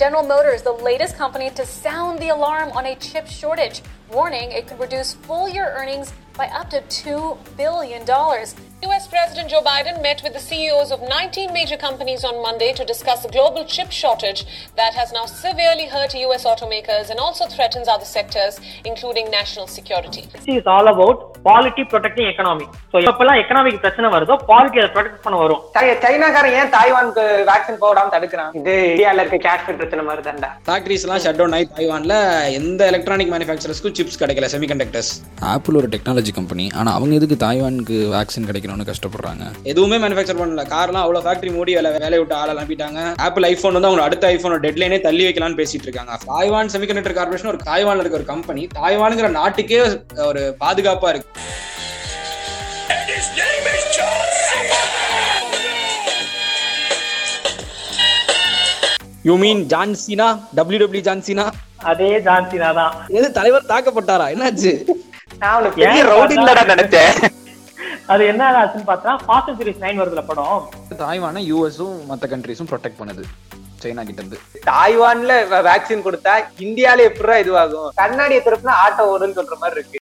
General Motors, the latest company to sound the alarm on a chip shortage, warning it could reduce full-year earnings by up to $2 billion. U.S. President Joe Biden met with the CEOs of 19 major companies on Monday to discuss the global chip shortage that has now severely hurt U.S. automakers and also threatens other sectors, including national security. It's all about quality protecting economy. So, எப்பெல்லாம் economic பிரச்சனை வருதோ, quality அதை protect பண்ண வரும். சைனாக்காரன் ஏன் தாய்வானுக்கு vaccine போடாம தடுக்குறான்? இது இந்தியால இருக்க காஷ்மீர் பிரச்சனை மாதிரி தான்டா. ஃபேக்டரிஸ் எல்லாம் ஷட் டவுன் ஆகி தாய்வான்ல எந்த எலக்ட்ரானிக் manufacturers-க்கு chips கிடைக்கல, semiconductors. Apple ஒரு டெக்னாலஜி கம்பெனி, ஆனா அவங்க எதுக்கு தாய்வானுக்கு vaccine கிடைக்க கஷ்டப்படுறாங்க? எதுவுமே manufacture பண்ணல. காரணம் அவ்வளவு ஃபேக்டரி மூடி வேலைய விட்டு ஆள அனுப்பிட்டாங்க. Apple iPhone வந்து அவங்க அடுத்த iPhone டெட்லைனே தள்ளி வைக்கலாம்னு பேசிட்டு இருக்காங்க. தாய்வான் செமிகண்டக்டர் கார்ப்பரேஷன் ஒரு தாய்வான்ல இருக்க ஒரு கம்பெனி, தாய்வான்ங்கற நாட்டுக்கே ஒரு பாதுகாப்பா இருக்கு. You mean John Cena? WWE John Cena? அதே ஜான் சீனா தான். எது தலைவர் தாக்கப்பட்டாரா? என்னாச்சு? நான் ஒரு பெரிய ரவுடி இல்லடா நினைச்சேன். அது என்ன ஆச்சுன்னு பார்த்தா ஃபாஸ்ட் அண்ட் ஃபியூரியஸ் 9 வருதுல படம். தாய்வானை யூஎஸும் மற்ற கண்ட்ரீஸும் ப்ரொடெக்ட் பண்ணுது சைனா கிட்ட இருந்து. தாய்வான்ல வேக்சின் கொடுத்தா இந்தியால எப்படிதான் இதுவாகும்? கண்ணாடியை திறப்புனா ஆட்டோ ஓடுன்னு சொல்ற மாதிரி இருக்கு.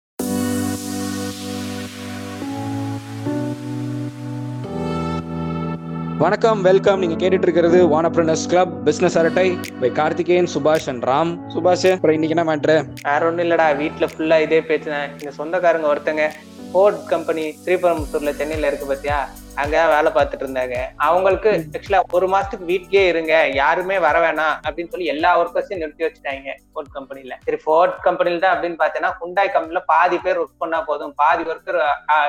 வணக்கம், வெல்கம். நீங்க கேட்டுட்டு இருக்கிறது வானப்ரனர்ஸ் கிளப், பிசினஸ் அரட்டை பை கார்த்திகேயன், சுபாஷ் அண்ட் ராம். சுபாஷ், இன்னைக்கு என்ன மேட்ரு? வேற ஒன்னும் இல்லடா, வீட்டுல ஃபுல்லா இதே பேசுனேன். எங்க சொந்தக்காரங்க ஒருத்தங்க ஃபோர்ட் கம்பெனி ஸ்ரீபெரும்புத்தூர்ல சென்னையில இருக்கு பாத்தியா, அங்க வேலை பார்த்துட்டு இருந்தாங்க. அவங்களுக்கு ஆக்சுவலா ஒரு மாசத்துக்கு வீட்லயே இருங்க, யாருமே வர வேணாம் அப்படின்னு சொல்லி எல்லா ஒர்க்கர்ஸையும் நிறுத்தி வச்சுட்டாங்க ஃபோர்ட் கம்பெனில. சரி, ஃபோர்ட் கம்பெனில தான் அப்படின்னு பார்த்தேன்னா ஹுண்டாய் கம்பெனில பாதி பேர் ஒர்க் பண்ணா போதும், பாதி ஒர்க்கர்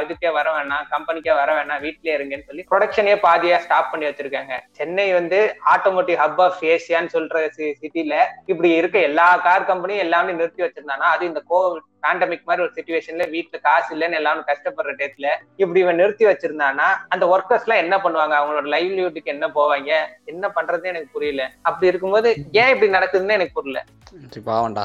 இதுக்கே வர வேணாம், கம்பெனிக்கே வர வேணாம், வீட்லயே இருங்கன்னு சொல்லி ப்ரொடக்ஷனே பாதியா ஸ்டாப் பண்ணி வச்சிருக்காங்க. சென்னை வந்து ஆட்டோமோட்டிவ் ஹப் ஆஃப் ஏசியான்னு சொல்ற சிட்டில இப்படி இருக்க எல்லா கார் கம்பெனியும் எல்லாமே நிறுத்தி வச்சிருந்தாங்கன்னா, அது இந்த கோவிட் பேண்டமிக் மாதிரி ஒரு சிச்சுவேஷன்ல வீட்டுல காசு இல்லைன்னு எல்லாரும் கஷ்டப்படுற டேத்துல இப்படி இவன் நிறுத்தி வச்சிருந்தான்னா அந்த ஒர்க்கர்ஸ் எல்லாம் என்ன பண்ணுவாங்க? அவங்களோட லைவ்லிஹுட்க்கு என்ன போவாங்க? என்ன பண்றதுன்னு எனக்கு புரியல. அப்படி இருக்கும்போது ஏன் இப்படி நடக்குதுன்னு எனக்கு புரியல. பாவண்டா.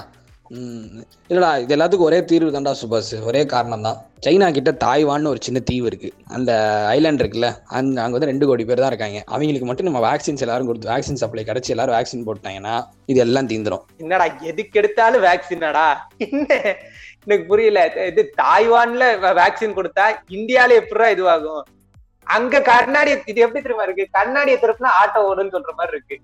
இல்லடா, இது எல்லாத்துக்கும் ஒரே தீர்வு தான்டா சுபாஷ். ஒரே காரணம் தான், சைனா கிட்ட தாய்வான்னு ஒரு சின்ன தீவு இருக்கு. அந்த ஐலாண்ட் இருக்குல்ல, அங்க அங்க வந்து 2 கோடி பேர் தான் இருக்காங்க. அவங்களுக்கு மட்டும் நம்ம வேக்சின்ஸ் எல்லாரும் கொடுத்து வேக்சின் சப்ளை கிடைச்சி எல்லாரும் வேக்சின் போட்டாங்கன்னா இது எல்லாம் தீந்துரும். என்னடா எதுக்கு எடுத்தாலும் வேக்சினாடா? எனக்கு புரியல. இது தாய்வான்ல வேக்சின் கொடுத்தா இந்தியால எப்படிதான் இதுவாகும்? அங்க கண்ணாடி இது எப்படி திரும்ப இருக்கு? கண்ணாடியை திறப்புனா ஆட்டோ ஓடுன்னு சொல்ற மாதிரி இருக்கு.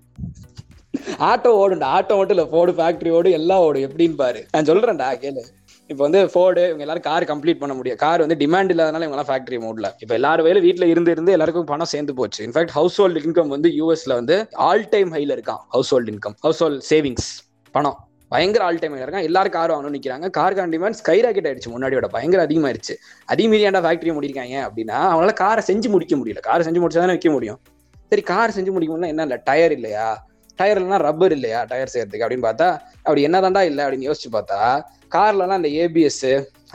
ஆட்டோ ஓடுண்டா, ஆட்டோ ஓட்டுல ஃபோர்டு ஃபேக்டரி ஓடு, எல்லாம் ஓடும். எப்படின்னு பாரு, நான் சொல்றேன்டா கேளு. இப்போ வந்து ஃபோர்டு இவங்க எல்லாரும் கார் கம்ப்ளீட் பண்ண முடியாது, கார் வந்து டிமாண்ட் இல்லாதனால இவங்கெல்லாம் ஃபேக்டரி மோட்ல. இப்போ எல்லாரும் வேலை வீட்டில் இருந்து எல்லாருக்கும் பணம் சேர்ந்து போச்சு. இன்ஃபேக்ட் ஹவுஸ் ஹோல்டு இன்கம் வந்து யூஎஸ்ல வந்து ஆல் டைம் ஹைல இருக்கான். Household income, household savings, பணம் பயங்கர ஆல் டைம் ஹைல இருக்கான். எல்லாரும் கார் வாங்கணும்னு நிற்கிறாங்க. காருக்கான டிமாண்ட் ஸ்கை ராக்கெட் ஆயிடுச்சு, முன்னாடியோட பயங்கர அதிகமாயிருச்சு. அதேமாதிரியாண்டா ஃபேக்டரி முடிக்காங்க அப்படின்னா அவங்களால காரை செஞ்சு முடிக்க முடியல. காரை செஞ்சு முடிச்சாதானே விற்க முடியும். சரி, கார் செஞ்சு முடிக்கணும்னா என்ன இல்லை, டயர் இல்லையா, டயர் இல்லைன்னா ரப்பர் இல்லையா டயர் செய்யறதுக்கு அப்படின்னு பார்த்தா, அப்படி என்னதான்டா இல்லை அப்படின்னு யோசிச்சு பார்த்தா, கார்லலாம் அந்த ABS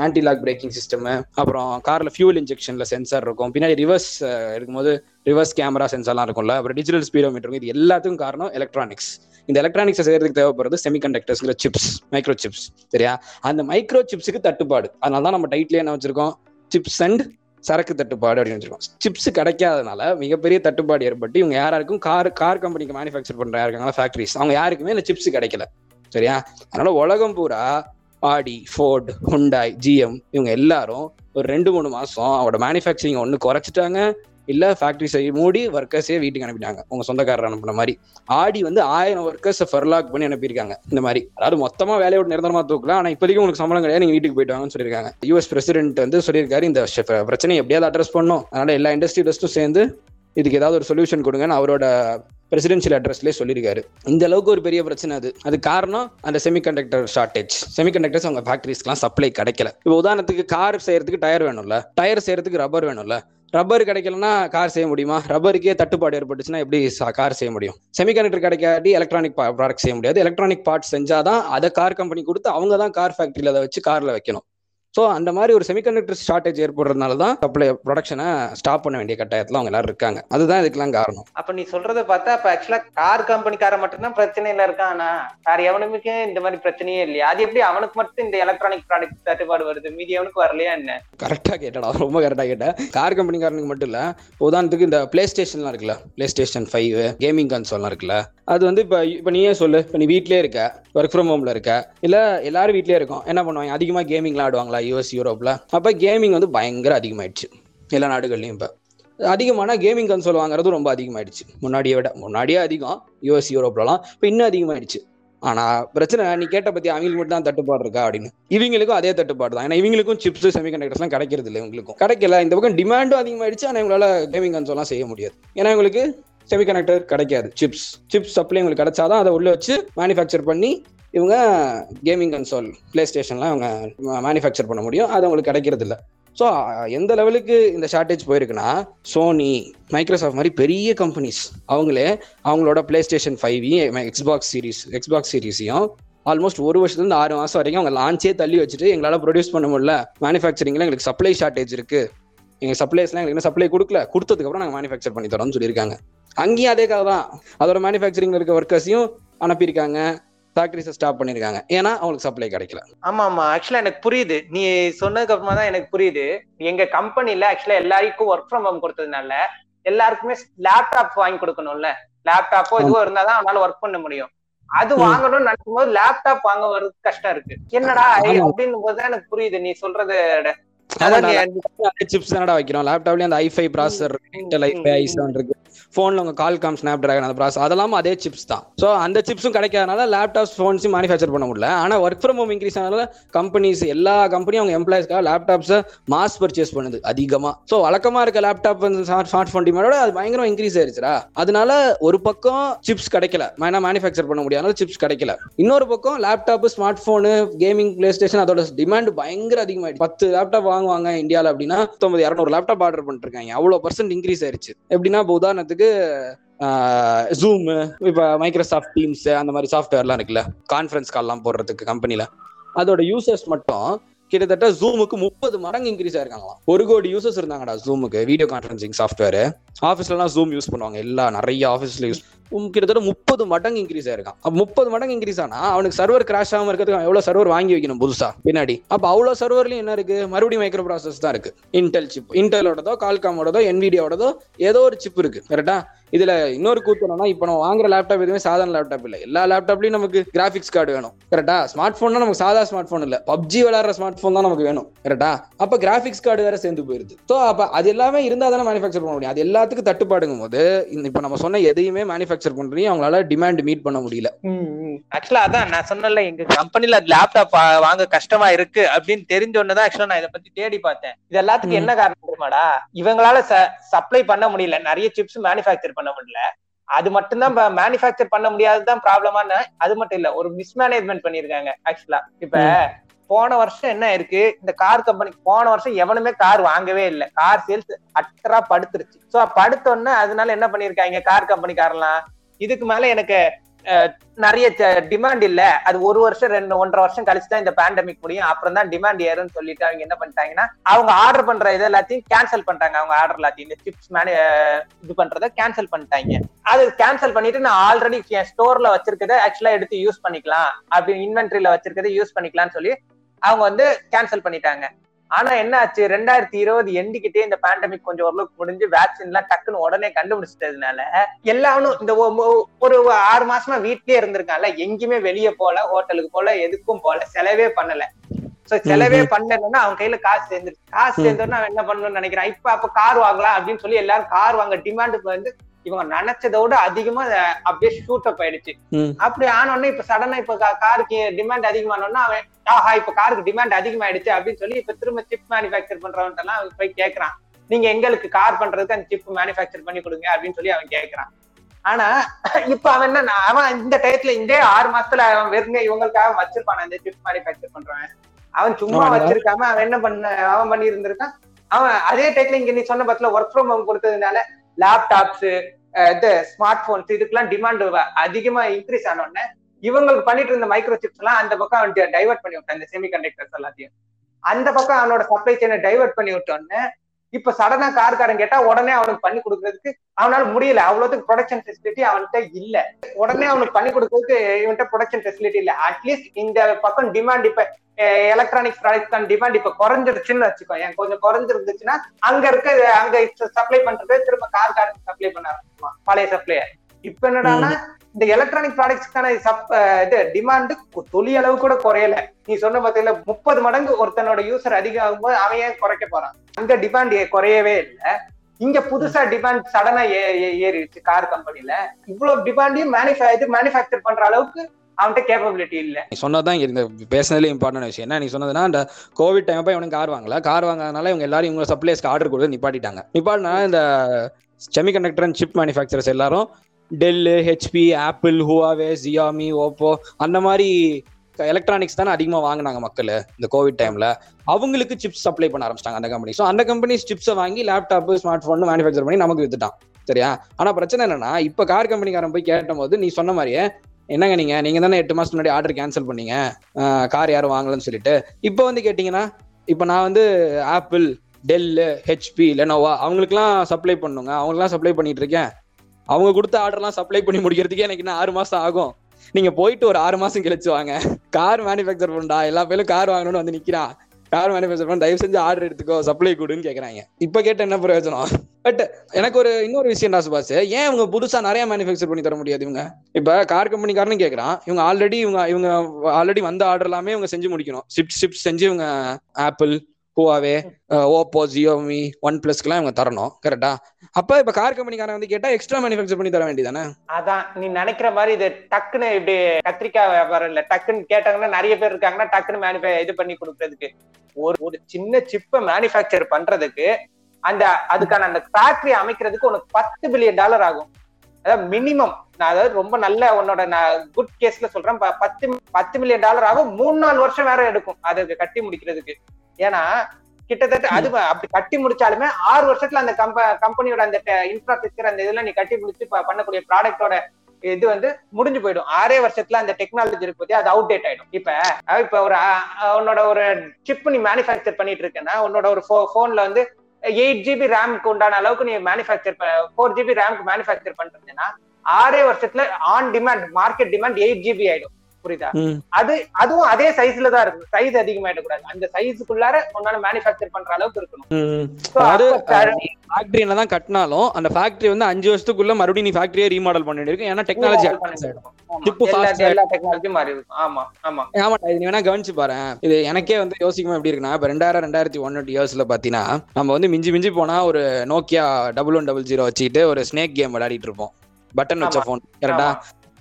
anti lock braking system, அப்புறம் கார்ல ஃபியூல் இன்ஜெக்ஷன்ல சென்சார் இருக்கும், பின்னாடி ரிவர்ஸ் எடுக்கும்போது ரிவர்ஸ் கேமரா சென்சார்லாம் இருக்கும்ல, அப்புறம் டிஜிட்டல் ஸ்பீடோமீட்டர் இருக்கும். இது எல்லாத்துக்கும் காரணம் எலக்ட்ரானிக்ஸ். இந்த எலக்ட்ரானிக்ஸ் செய்யறதுக்கு தேவைப்படுறது செமிகண்டக்டர்ஸ்ங்கிற சிப்ஸ், மைக்ரோ சிப்ஸ். சரியா, அந்த மைக்ரோ சிப்ஸுக்கு தட்டுப்பாடு. அதனால தான் நம்ம டைட்டில் என்ன வச்சிருக்கோம், சிப்ஸ் அண்ட் சரக்கு தட்டுப்பாடு அப்படின்னு வச்சிருக்கோம். சிப்ஸ் கிடைக்காதனால மிகப்பெரிய தட்டுப்பாடு ஏற்பட்டு இவங்க யாருக்கும் கார் கம்பெனிக்கு மேனுஃபேக்சர் பண்ற யாருக்காங்களா ஃபேக்டரிஸ், அவங்க யாருக்குமே இந்த சிப்ஸ் கிடைக்கல. சரியா, அதனால உலகம் பூரா ஆடி, ஃபோர்டு, ஹுண்டாய், GM இவங்க எல்லாரும் ஒரு 2-3 மாசம் அவரோட மேனுஃபேக்சரிங் ஒன்று குறைச்சிட்டாங்க, இல்லை ஃபேக்டரிஸை மூடி ஒர்க்கர்ஸே வீட்டுக்கு அனுப்பிட்டாங்க. உங்க சொந்தக்காரர் அனுப்பின மாதிரி ஆடி வந்து 1000 ஒர்க்கர்ஸை ஃபர்லாக் பண்ணி அனுப்பியிருக்காங்க. இந்த மாதிரி அதாவது மொத்தமா வேலையோட நிரந்தரமா தூக்கலாம், ஆனால் இப்போதைக்கு உங்களுக்கு சம்பளம் கிடையாது, நீங்க வீட்டுக்கு போயிட்டு வாங்கன்னு சொல்லியிருக்காங்க. US பிரசிடென்ட் வந்து சொல்லியிருக்காரு, இந்த பிரச்சனையை எப்படியாவது அட்ரஸ் பண்ணணும், அதனால எல்லா இண்டஸ்ட்ரியலிஸ்டும் சேர்ந்து இதுக்கு ஏதாவது ஒரு சொல்யூஷன் கொடுங்கன்னு அவரோட பிரசிடென்ஷியல் அட்ரஸ்லேயே சொல்லியிருக்காரு. இந்த அளவுக்கு ஒரு பெரிய பிரச்சனை அது. அது காரணம் அந்த செமிகண்டக்டர் ஷார்டேஜ். செமிகண்டக்டர்ஸ் அவங்க ஃபேக்டரிஸ்க்குலாம் சப்ளை கிடைக்கல. இப்போ உதாரணத்துக்கு கார் செய்யறதுக்கு டயர் வேணும்ல, டயர் செய்யறதுக்கு ரப்பர் வேணும்ல, ரப்பர் கிடைக்கலன்னா கார் செய்ய முடியுமா? ரப்பருக்கே தட்டுப்பாடு ஏற்பட்டுச்சுன்னா எப்படி கார் செய்ய முடியும்? செமிகண்டக்டர் கிடைக்காட்டி எலக்ட்ரானிக் ப்ராடக்ட் செய்ய முடியாது. எலக்ட்ரானிக் பார்ட்ஸ் செஞ்சாதான் அதை கார் கம்பெனி கொடுத்து அவங்க தான் கார் ஃபேக்டரியில் அதை வச்சு காரில் வைக்கணும். ஸோ அந்த மாதிரி ஒரு செமிகண்டக்டர் ஷார்டேஜ் ஏற்படுறதுனால தான் சப்ளை ப்ரொடக்ஷனை ஸ்டாப் பண்ண வேண்டிய கட்டாயத்தில் அவங்க எல்லாரும் இருக்காங்க. அதுதான் இதுக்கெல்லாம் காரணம். அப்போ நீ சொல்றதை பார்த்தா இப்போ ஆக்சுவலாக கார் கம்பெனிக்கார மட்டும்தான் பிரச்சனையில இருக்கான், ஆனால் வேற எவனுக்கு இந்த மாதிரி பிரச்சனையே இல்லையா? அது எப்படி அவனுக்கு மட்டும் இந்த எலக்ட்ரானிக் ப்ராடக்ட் தட்டுப்பாடு வருது, மீதி அவனுக்கு வரலையா என்ன? கரெக்டாக கேட்டா, ரொம்ப கரெக்டாக கேட்டேன். கார் கம்பெனிக்காரனுக்கு மட்டும் இல்லை, உதாரணத்துக்கு இந்த பிளே ஸ்டேஷன்லாம் இருக்குல்ல, PlayStation 5 கேமிங் கன்சோல்லாம் இருக்குல்ல, அது வந்து இப்போ நீயே சொல்லு, இப்போ நீ வீட்டிலே இருக்க, ஒர்க் ஃப்ரம் ஹோம்ல இருக்க, இல்லை எல்லாரும் வீட்டிலே இருக்கோம், என்ன பண்ணுவாங்க? அதிகமாக கேமிங்லாம் ஆடுவாங்களா US யூரோப்பில்? அப்போ கேமிங் வந்து பயங்கர அதிகமாகிடுச்சு எல்லா நாடுகள்லையும். இப்போ அதிகமான கேமிங் கன்சோல் வாங்குறது ரொம்ப அதிகமாகிடுச்சு, முன்னாடியை விட முன்னாடியே அதிகம் US யூரோப்லலாம், இப்போ இன்னும் அதிகமாகிடுச்சு. ஆனால் பிரச்சனை நீ கேட்ட பற்றி அவங்களுக்கு மட்டும் தான் தட்டுப்பாடு இருக்கா அப்படின்னு, இவங்களுக்கும் அதே தட்டுப்பாடு தான். ஏன்னா இவங்களுக்கும் சிப்ஸ் செமிகண்டக்டர்ஸ்லாம் கிடைக்கிறது இல்லை, இவங்களுக்கும் கிடைக்கல. இந்த பக்கம் டிமாண்டும் அதிகமாகிடுச்சு, ஆனால் இவங்களால கேமிங் கன்சோல்லாம் செய்ய முடியாது. ஏன்னா இவங்களுக்கு செமிகண்டக்டர் கிடைக்காது, சிப்ஸ் சப்ளை உங்களுக்கு கிடைச்சாதான் அதை உள்ளே வச்சு மேனுஃபேக்சர் பண்ணி இவங்க கேமிங் கன்சோல் பிளே ஸ்டேஷன்லாம் அவங்க மேனுஃபேக்சர் பண்ண முடியும், அது அவங்களுக்கு கிடைக்கிறது இல்லை. ஸோ எந்த லெவலுக்கு இந்த ஷார்டேஜ் போயிருக்குன்னா, சோனி, மைக்ரோசாஃப்ட் மாதிரி பெரிய கம்பெனிஸ் அவங்களே அவங்களோட PlayStation 5 எக்ஸ்பாக்ஸ் சீரீஸையும் ஆல்மோஸ்ட் ஒரு வருஷத்துலேருந்து 6 மாதம் வரைக்கும் அவங்க லான்ச்சே தள்ளி வச்சுட்டு, எங்களால் ப்ரொடியூஸ் பண்ண முடியல, மேனுஃபேக்சரிங்கில் எங்களுக்கு சப்ளை ஷார்டேஜ் இருக்குது, எங்கள் சப்ளைஸ்லாம் எங்களுக்கு சப்ளை கொடுத்ததுக்கப்புறம் நாங்கள் மேனுஃபேக்சர் பண்ணி தரோம்னு சொல்லியிருக்காங்க. அங்கேயும் அதே கதை தான், அதோட மேனுஃபேக்சரிங்கில் இருக்க ஒர்க்கர்ஸையும் அனுப்பியிருக்காங்க, ஃபேக்டரிஸை ஸ்டாப் பண்ணியிருக்காங்க, ஏன்னா அவங்களுக்கு சப்ளை கிடைக்கல. ஆமாம், ஆக்சுவலாக எனக்கு புரியுது, நீ சொன்னதுக்கு அப்புறமா தான் எனக்கு புரியுது. எங்கள் கம்பெனியில் ஆக்சுவலாக எல்லாருக்கும் ஒர்க் ஃப்ரம் ஹோம் கொடுத்ததுனால எல்லாருக்குமே லேப்டாப் வாங்கி கொடுக்கணும்ல, லேப்டாப்போ இதுவோ இருந்தால் தான் அவனால் ஒர்க் பண்ண முடியும். அது வாங்கணும்னு நினைக்கும் போது லேப்டாப் வாங்க வர்றது கஷ்டம் இருக்கு, என்னடா அப்படின்னும் போதுதான் எனக்கு புரியுது நீ சொல்றது. சிப்ஸ் தானடா வைக்கிறோம் லேப்டாப்லயே, அந்த i5 ப்ராசஸர், இன்டெல் i7 இருக்கு, ஃபோன்ல உங்க கால்காம் ஸ்னாப்டிராகன் அந்த ப்ராசஸ் அதெல்லாம் அதே சிப்ஸ் தான். ஸோ அந்த சிப்ஸும் கிடைக்காதனால லேப்டாப்ஸ் ஃபோன்ஸும் மேனுஃபேக்சர் பண்ண முடியல. ஆனால் ஒர்க் ஃப்ரம் ஹோம் இன்க்ரீஸ் ஆனால கம்பெனிஸ், எல்லா கம்பெனியும் அவங்க எம்ப்ளாயிஸ்க்காக லேப்டாப்ஸை மாஸ் பர்ச்சேஸ் பண்ணுது அதிகமாக. ஸோ வழக்கமாக இருக்க லேப்டாப் ஸ்மார்ட் ஃபோன் டிமாண்டோட அது பயங்கரம் இன்க்ரீஸ் ஆயிடுச்சுடா. அதனால ஒரு பக்கம் சிப்ஸ் கிடைக்கல, ஏன்னா மேனுஃபேக்சர் பண்ண முடியாதனால சிப்ஸ் கிடைக்கல, இன்னொரு பக்கம் laptop, smart phone, gaming, play station அதோட டிமாண்ட் பயங்கர அதிகமாயிடுச்சு. 10 லேப்டாப் வாங்குவாங்க இந்தியாவில் அப்படின்னா 200 லேப்டாப் ஆர்டர் பண்ணிருக்காங்க, அவ்வளோ % இன்க்ரீஸ் ஆயிடுச்சு. எப்படின்னா இப்போ உதாரணத்துக்கு ஜூம், இப்போ மைக்ரோசாஃப்ட் டீம்ஸ் அந்த மாதிரி சாஃப்ட்வேர்லாம் இருக்குல்ல, கான்ஃபரன்ஸ் கால்லாம் போடுறதுக்கு கம்பெனியில், அதோட யூசர்ஸ் மட்டும் கிட்டத்தட்ட ஜூமுக்கு 30 மடங்கு இன்க்ரீஸ் ஆயிருக்காங்களாம். 1 கோடி யூசர்ஸ் இருந்தாங்கடா ஜூமுக்கு, வீடியோ கான்ஃபரன்சிங் சாஃப்ட்வேர். ஆஃபீஸ்லாம் ஜூம் யூஸ் பண்ணுவாங்க எல்லா, நிறைய ஆஃபீஸ்ல யூஸ், கிட்டத்தட்ட 30 மடங்கு இன்க்ரீஸ் ஆயிருக்கான். 30 மடங்கு இன்க்ரீஸ் ஆனா அவனுக்கு சர்வர் கிராஷ் ஆகாம இருக்கிறதுக்கு எவ்வளவு சர்வர் வாங்கி வைக்கணும் புதுசா பின்னாடி? அப்ப அவ்வளவு சர்வர்லயும் என்ன இருக்கு? மறுபடியும் மைக்ரோ ப்ராசஸ் தான் இருக்கு, இன்டெல் சிப், இன்டெலோடதோ கால்காமோடதோ என்விடியாவோடதோ ஏதோ ஒரு சிப் இருக்கு, கரெக்டா? இதுல இன்னொரு கூத்து என்னன்னா, இப்போ நம்ம வாங்குற லேப்டாப் எதுவுமே சாதாரண லேப்டாப் இல்லை, எல்லா லேப்டாப்லயும் நமக்கு கிராபிக்ஸ் கார்டு வேணும், கரெக்டா? ஸ்மார்ட் போன்னா நமக்கு சாதா ஸ்மார்ட் போன் இல்ல, பப்ஜி விளையாடுற ஸ்மார்ட் போன் தான் நமக்கு வேணும், கரெக்டா? அப்ப கிராபிக்ஸ் கார்டு வேற சேர்ந்து போயிருது. ஸோ அப்ப அது எல்லாமே இருந்தா தானே மேனுஃபேக்சர் பண்ண முடியும். அது எல்லாத்துக்கும் தட்டுப்பாடுங்கும் போது இப்ப நம்ம சொன்ன எதையுமே மேனுஃபேக்சர் பண்றீங்க, அவங்களால டிமாண்ட் மீட் பண்ண முடியல. ஆக்சுவலா அதான் நான் சொன்னல, எங்க கம்பெனில லேப்டாப் வாங்க கஷ்டமா இருக்கு அப்படின்னு தெரிஞ்சோன்னதான் ஆக்சுவலா நான் இதை பத்தி தேடி பார்த்தேன். இது எல்லாத்துக்கும் என்ன காரணம் தெரியுமாடா? இவங்களால சப்ளை பண்ண முடியல, நிறைய சிப்ஸ் மேனுஃபேக்சர் பண்ண முடியல, அது மட்டும் தான் மேனுஃபேக்சர் பண்ண முடியாதுதான் ப்ராப்ளமான. அது மட்டும் இல்ல, ஒரு மிஸ்மேனேஜ்மெண்ட் பண்ணிருக்காங்க. ஆக்சுவலா இப்ப போன வருஷம் என்ன இருக்கு, இந்த கார் கம்பெனிக்கு போன வருஷம் எவனுமே கார் வாங்கவே இல்லை, கார் சேல்ஸ் அட்டரா படுத்துருச்சு. சோ படுத்தோன்னு அதனால என்ன பண்ணிருக்காங்க கார் கம்பெனிக்காரலாம், இதுக்கு மேல எனக்கு நிறைய டிமாண்ட் இல்ல, அது 1 வருஷம் 1.5 வருஷம் கழிச்சுதான் இந்த பேண்டமிக் முடியும், அப்புறம் தான் டிமாண்ட் ஏறும்னு சொல்லிட்டு அவங்க என்ன பண்ணிட்டாங்கன்னா, அவங்க ஆர்டர் பண்ற இது எல்லாத்தையும் கேன்சல் பண்றாங்க. அவங்க ஆர்டர் எல்லாத்தையும் சிப்ஸ் இது பண்றதை கேன்சல் பண்ணிட்டாங்க. அது கேன்சல் பண்ணிட்டு நான் ஆல்ரெடி ஸ்டோர்ல வச்சிருக்கதை ஆக்சுவலா எடுத்து யூஸ் பண்ணிக்கலாம், அப்படி இன்வென்ட்ரியில வச்சிருக்கதை யூஸ் பண்ணிக்கலாம்னு சொல்லி அவங்க வந்து கேன்சல் பண்ணிட்டாங்க. ஆனா என்ன ஆச்சு, 2020 எண்டிக்கிட்டே இந்த பேண்டமிக் கொஞ்சம் ஓரளவுக்கு முடிஞ்சு வேக்சின் எல்லாம் டக்குன்னு உடனே கண்டுபிடிச்சிட்டதுனால எல்லாரும் இந்த ஒரு 6 மாசமா வீட்லயே இருந்திருக்காங்கல்ல, எங்கேயுமே வெளியே போல, ஹோட்டலுக்கு போல, எதுக்கும் போல, செலவே பண்ணல. சோ செலவே பண்ணலன்னா அவங்க கையில காசு சேர்ந்துருச்சு, காசு சேர்ந்தோன்னா அவன் என்ன பண்ணணும்னு நினைக்கிறான், இப்ப கார் வாங்கலாம் அப்படின்னு சொல்லி எல்லாரும் கார் வாங்க டிமாண்டுக்கு வந்து இவங்க நினைச்சதோட அதிகமா அப்படியே ஷூட் அப் ஆயிடுச்சு. அப்படி ஆனோடனே இப்ப சடனா இப்ப காருக்கு டிமாண்ட் அதிகமானோன்னா அவன் இப்ப காருக்கு டிமாண்ட் அதிகமாயிடுச்சு அப்படின்னு சொல்லி இப்ப திரும்ப சிப் மேனுஃபேக்சர் பண்றவன்ட்ட எல்லாம் அவன் போய் கேட்கறான், நீங்க எங்களுக்கு கார் பண்றதுக்கு அந்த சிப் மேனுஃபேக்சர் பண்ணி கொடுங்க அப்படின்னு சொல்லி அவன் கேட்கறான். ஆனா இப்ப அவன் என்ன, அவன் இந்த டயத்துல இந்த 6 மாசத்துல அவன் வெறுங்க இவங்களுக்காக வச்சிருப்பான் அந்த சிப் மேனுஃபேக்சர் பண்றவன், அவன் சும்மா வச்சிருக்காம அவன் என்ன பண்ண அவன் பண்ணி இருந்திருக்கான். அவன் அதே டயத்துல இங்க நீ சொன்ன பத்தில ஒர்க் ஃப்ரம் ஹோம் கொடுத்ததுனால லேப்டாப்ஸ், இது ஸ்மார்ட் போன்ஸ் இதுக்கெல்லாம் டிமாண்ட் அதிகமா இன்க்ரீஸ் ஆனோடனே இவங்களுக்கு பண்ணிட்டு இருந்த மைக்ரோ சிப்ஸ் எல்லாம் அந்த பக்கம் டைவர்ட் பண்ணி விட்டாங்க இந்த செமிகண்டக்டர்ஸ் எல்லாத்தையும். அந்த பக்கம் அவனோட சப்ளை செயினை டைவர்ட் பண்ணி விட்டோன்னு இப்ப சடனா கார்காரன் கேட்டா உடனே அவனுக்கு பண்ணி கொடுக்கறதுக்கு அவனால முடியல. அவ்வளவுக்கு ப்ரொடக்ஷன் ஃபெசிலிட்டி அவன்கிட்ட இல்ல, உடனே அவனுக்கு பண்ணி கொடுக்கறதுக்கு இவன்கிட்ட ப்ரொடக்ஷன் ஃபெசிலிட்டி இல்ல. அட்லீஸ்ட் இந்த பக்கம் டிமாண்ட் இப்ப எலக்ட்ரானிக் ப்ராடக்ட்ஸ்க்கான டிமாண்ட் இப்ப குறைஞ்சிருச்சுன்னு வச்சுக்கோ, ஏன் கொஞ்சம் குறைஞ்சிருந்துச்சுன்னா அங்க இருக்க அங்க சப்ளை பண்றது திரும்ப கார்காரனுக்கு சப்ளை பண்ண ஆரம்பிச்சுமா பழைய சப்ளையர். இப்ப என்னடானா இந்த எலக்ட்ரானிக் ப்ராடக்ட்ஸ்க்கான இது டிமாண்டு தொழில் அளவு கூட குறையல. நீ சொன்ன பார்த்தீங்கன்னா 30 மடங்கு ஒருத்தனோட யூசர் அதிகமாகும் போது அவன் ஏன் குறைக்க போறான்? அங்க டிமாண்ட் குறையவே இல்லை, இங்க புதுசா டிமாண்ட் சடனா ஏறிடுச்சு. கார் கம்பெனில இவ்வளவு டிமாண்டையும் மேனுஃபேக்சர் பண்ற அளவுக்கு அவன்கிட்ட கேப்பபிலிட்டி இல்லை. நீ சொன்னதான் இந்த பேசினதுலேயே இம்பார்ட்டன்ட் விஷயம் என்ன நீ சொன்னதுன்னா, இந்த கோவிட் டைம் அப்போ இவனுக்கு கார் வாங்கல, கார் வாங்காதனால இவங்க எல்லாரும் இவங்க சப்ளைஸ்க்கு ஆர்டர் கொடுத்து நிப்பாட்டிட்டாங்க. நிப்பாட்டினா இந்த செமிகண்டக்டர் அண்ட் சிப் மேனுஃபேக்சரர்ஸ் எல்லாரும் Dell, HP, Apple, Huawei, Xiaomi, Oppo அந்த மாதிரி எலக்ட்ரானிக்ஸ் தானே அதிகமாக வாங்கினாங்க மக்கள் இந்த கோவிட் டைமில். அவங்களுக்கு சிப்ஸ் சப்ளை பண்ண ஆரம்பிச்சிட்டாங்க அந்த கம்பெனி. ஸோ அந்த கம்பெனிஸ் சிப்ஸை வாங்கி லேப்டாப்பு, ஸ்மார்ட் ஃபோன் மேனுஃபேக்சர் பண்ணி நமக்கு வித்துட்டான், சரியா? ஆனால் பிரச்சனை என்னன்னா, இப்போ கார் கம்பெனிக்காரன் போய் கேட்டும் போது நீ சொன்ன மாதிரியே, என்னங்க நீங்கள் தானே 8 மாதத்துக்கு முன்னாடி ஆர்டர் கேன்சல் பண்ணீங்க, கார் யாரும் வாங்கலன்னு சொல்லிட்டு இப்போ வந்து கேட்டிங்கன்னா, இப்போ நான் வந்து ஆப்பிள், டெல்லு, ஹெச்பி, லெனோவா அவங்களுக்குலாம் சப்ளை பண்ணுங்க, அவங்களுக்குலாம் சப்ளை பண்ணிட்டு இருக்கேன். அவங்க கொடுத்த ஆர்டர்லாம் சப்ளை பண்ணி முடிக்கிறதுக்கே எனக்கு இன்னும் 6 மாசம் ஆகும். நீங்க போயிட்டு ஒரு 6 மாசம் கழிச்சு வாங்க. கார் மேனுஃபேக்சர் பண்ணா எல்லா பேரும் கார் வாங்கணும்னு வந்து நிக்கிறான். கார் மேனுஃபேக்சர் பண்ண தயவு செஞ்சு ஆர்டர் எடுத்துக்கோ, சப்ளை கொடுன்னு கேட்கறாங்க. இப்ப கேட்ட என்ன பிரயோஜனம்? பட் எனக்கு ஒரு இன்னொரு விஷயம் தான் சுபாஷ், ஏன் இவங்க புதுசா நிறைய மேனுஃபேக்சர் பண்ணி தர முடியாது? இவங்க இப்ப கார் கம்பெனிக்காரன்னு கேட்கறான், இவங்க ஆல்ரெடி வந்த ஆர்டர் எல்லாமே இவங்க செஞ்சு முடிக்கணும். ஷிப்ஸ் செஞ்சு இவங்க Apple, Huawei, Oppo, Xiaomi, one பிளஸ்க்குலாம் இவங்க தரணும், கரெக்டா? அப்ப இப்ப கார் கம்பெனிக்காரன் வந்து கேட்டா எக்ஸ்ட்ரா மேனுஃபேக்சர் பண்ணி தர வேண்டியதானே? அதான் நீ நினைக்கிற மாதிரி இது டக்குன்னு இப்படி கத்திரிக்காய் வியாபாரம் இல்ல, டக்குன்னு கேட்டாங்கன்னா நிறைய பேர் இருக்காங்கன்னா டக்குன்னு இது பண்ணி கொடுக்கறதுக்கு ஒரு சின்ன சிப்பை மேனுஃபேக்சர் பண்றதுக்கு அதுக்கான அந்த ஃபேக்டரி அமைக்கிறதுக்கு உனக்கு $10 பில்லியன் ஆகும். அதாவது மினிமம், நான் அதாவது ரொம்ப நல்ல உன்னோட நான் குட் கேஸ்ல சொல்றேன், $10 மில்லியன் ஆகும். 3-4 வருஷம் வேற எடுக்கும் அதுக்கு கட்டி முடிக்கிறதுக்கு. ஏன்னா கிட்டத்தட்ட அது அப்படி கட்டி முடிச்சாலுமே 6 வருஷத்துல அந்த கம்பெனியோட அந்த இன்ஃப்ராஸ்ட்ரக்சர் அந்த இதெல்லாம் நீ கட்டி முடிச்சு பண்ணக்கூடிய ப்ராடக்டோட இது வந்து முடிஞ்சு போயிடும். 6 வருஷத்துல அந்த டெக்னாலஜி இருப்பதே அது அவுட் டேட் ஆயிடும். இப்ப உன்னோட ஒரு சிப் நீ மேனுஃபேக்சர் பண்ணிட்டு இருக்கேன்னா உன்னோட ஒரு போன்ல வந்து 8 GB ரேம்க்கு உண்டான அளவுக்கு நீ மேனுஃபேக்சர் 4 GB ரேம்க்கு மேனுஃபேக்சர் பண்றதுன்னா 6 வருஷத்துல on demand market demand 8 GB ஆயிடும், புரியுதா? அதுவும் அதே சைஸ்ல தான் இருக்கும், சைஸ் அதிகமாயிட கூடாது. அந்த சைஸுக்குள்ளார உன்னால மேனுஃபேக்சர் பண்ற அளவுக்கு இருக்கணும். தான் கட்டினாலும் அந்த ஃபேக்டரி வந்து 5 வருஷத்துக்குள்ள மறுபடியும் நீ ஃபேக்டரியை ரீமாடல் பண்ண வேண்டியிருக்கும். ஏன்னா டெக்னாலஜி அட்வான்ஸ் ஆயிடும், எல்லா டெக்னாலஜியும் மாறி இருக்கும். ஆமா ஆமா ஆமா, இது வேணா கவனிச்சு பாரு. இது எனக்கே வந்து யோசிக்கும் எப்படி இருக்குன்னா, இப்ப 2000-2001 இயர்ஸ்ல பாத்தீங்கன்னா நம்ம வந்து மிஞ்சி போனா ஒரு நோக்கியா 1100 வச்சுக்கிட்டு ஒரு ஸ்னேக் கேம் விளையாடிட்டு இருப்போம், பட்டன் வச்ச போன், கரெக்டா?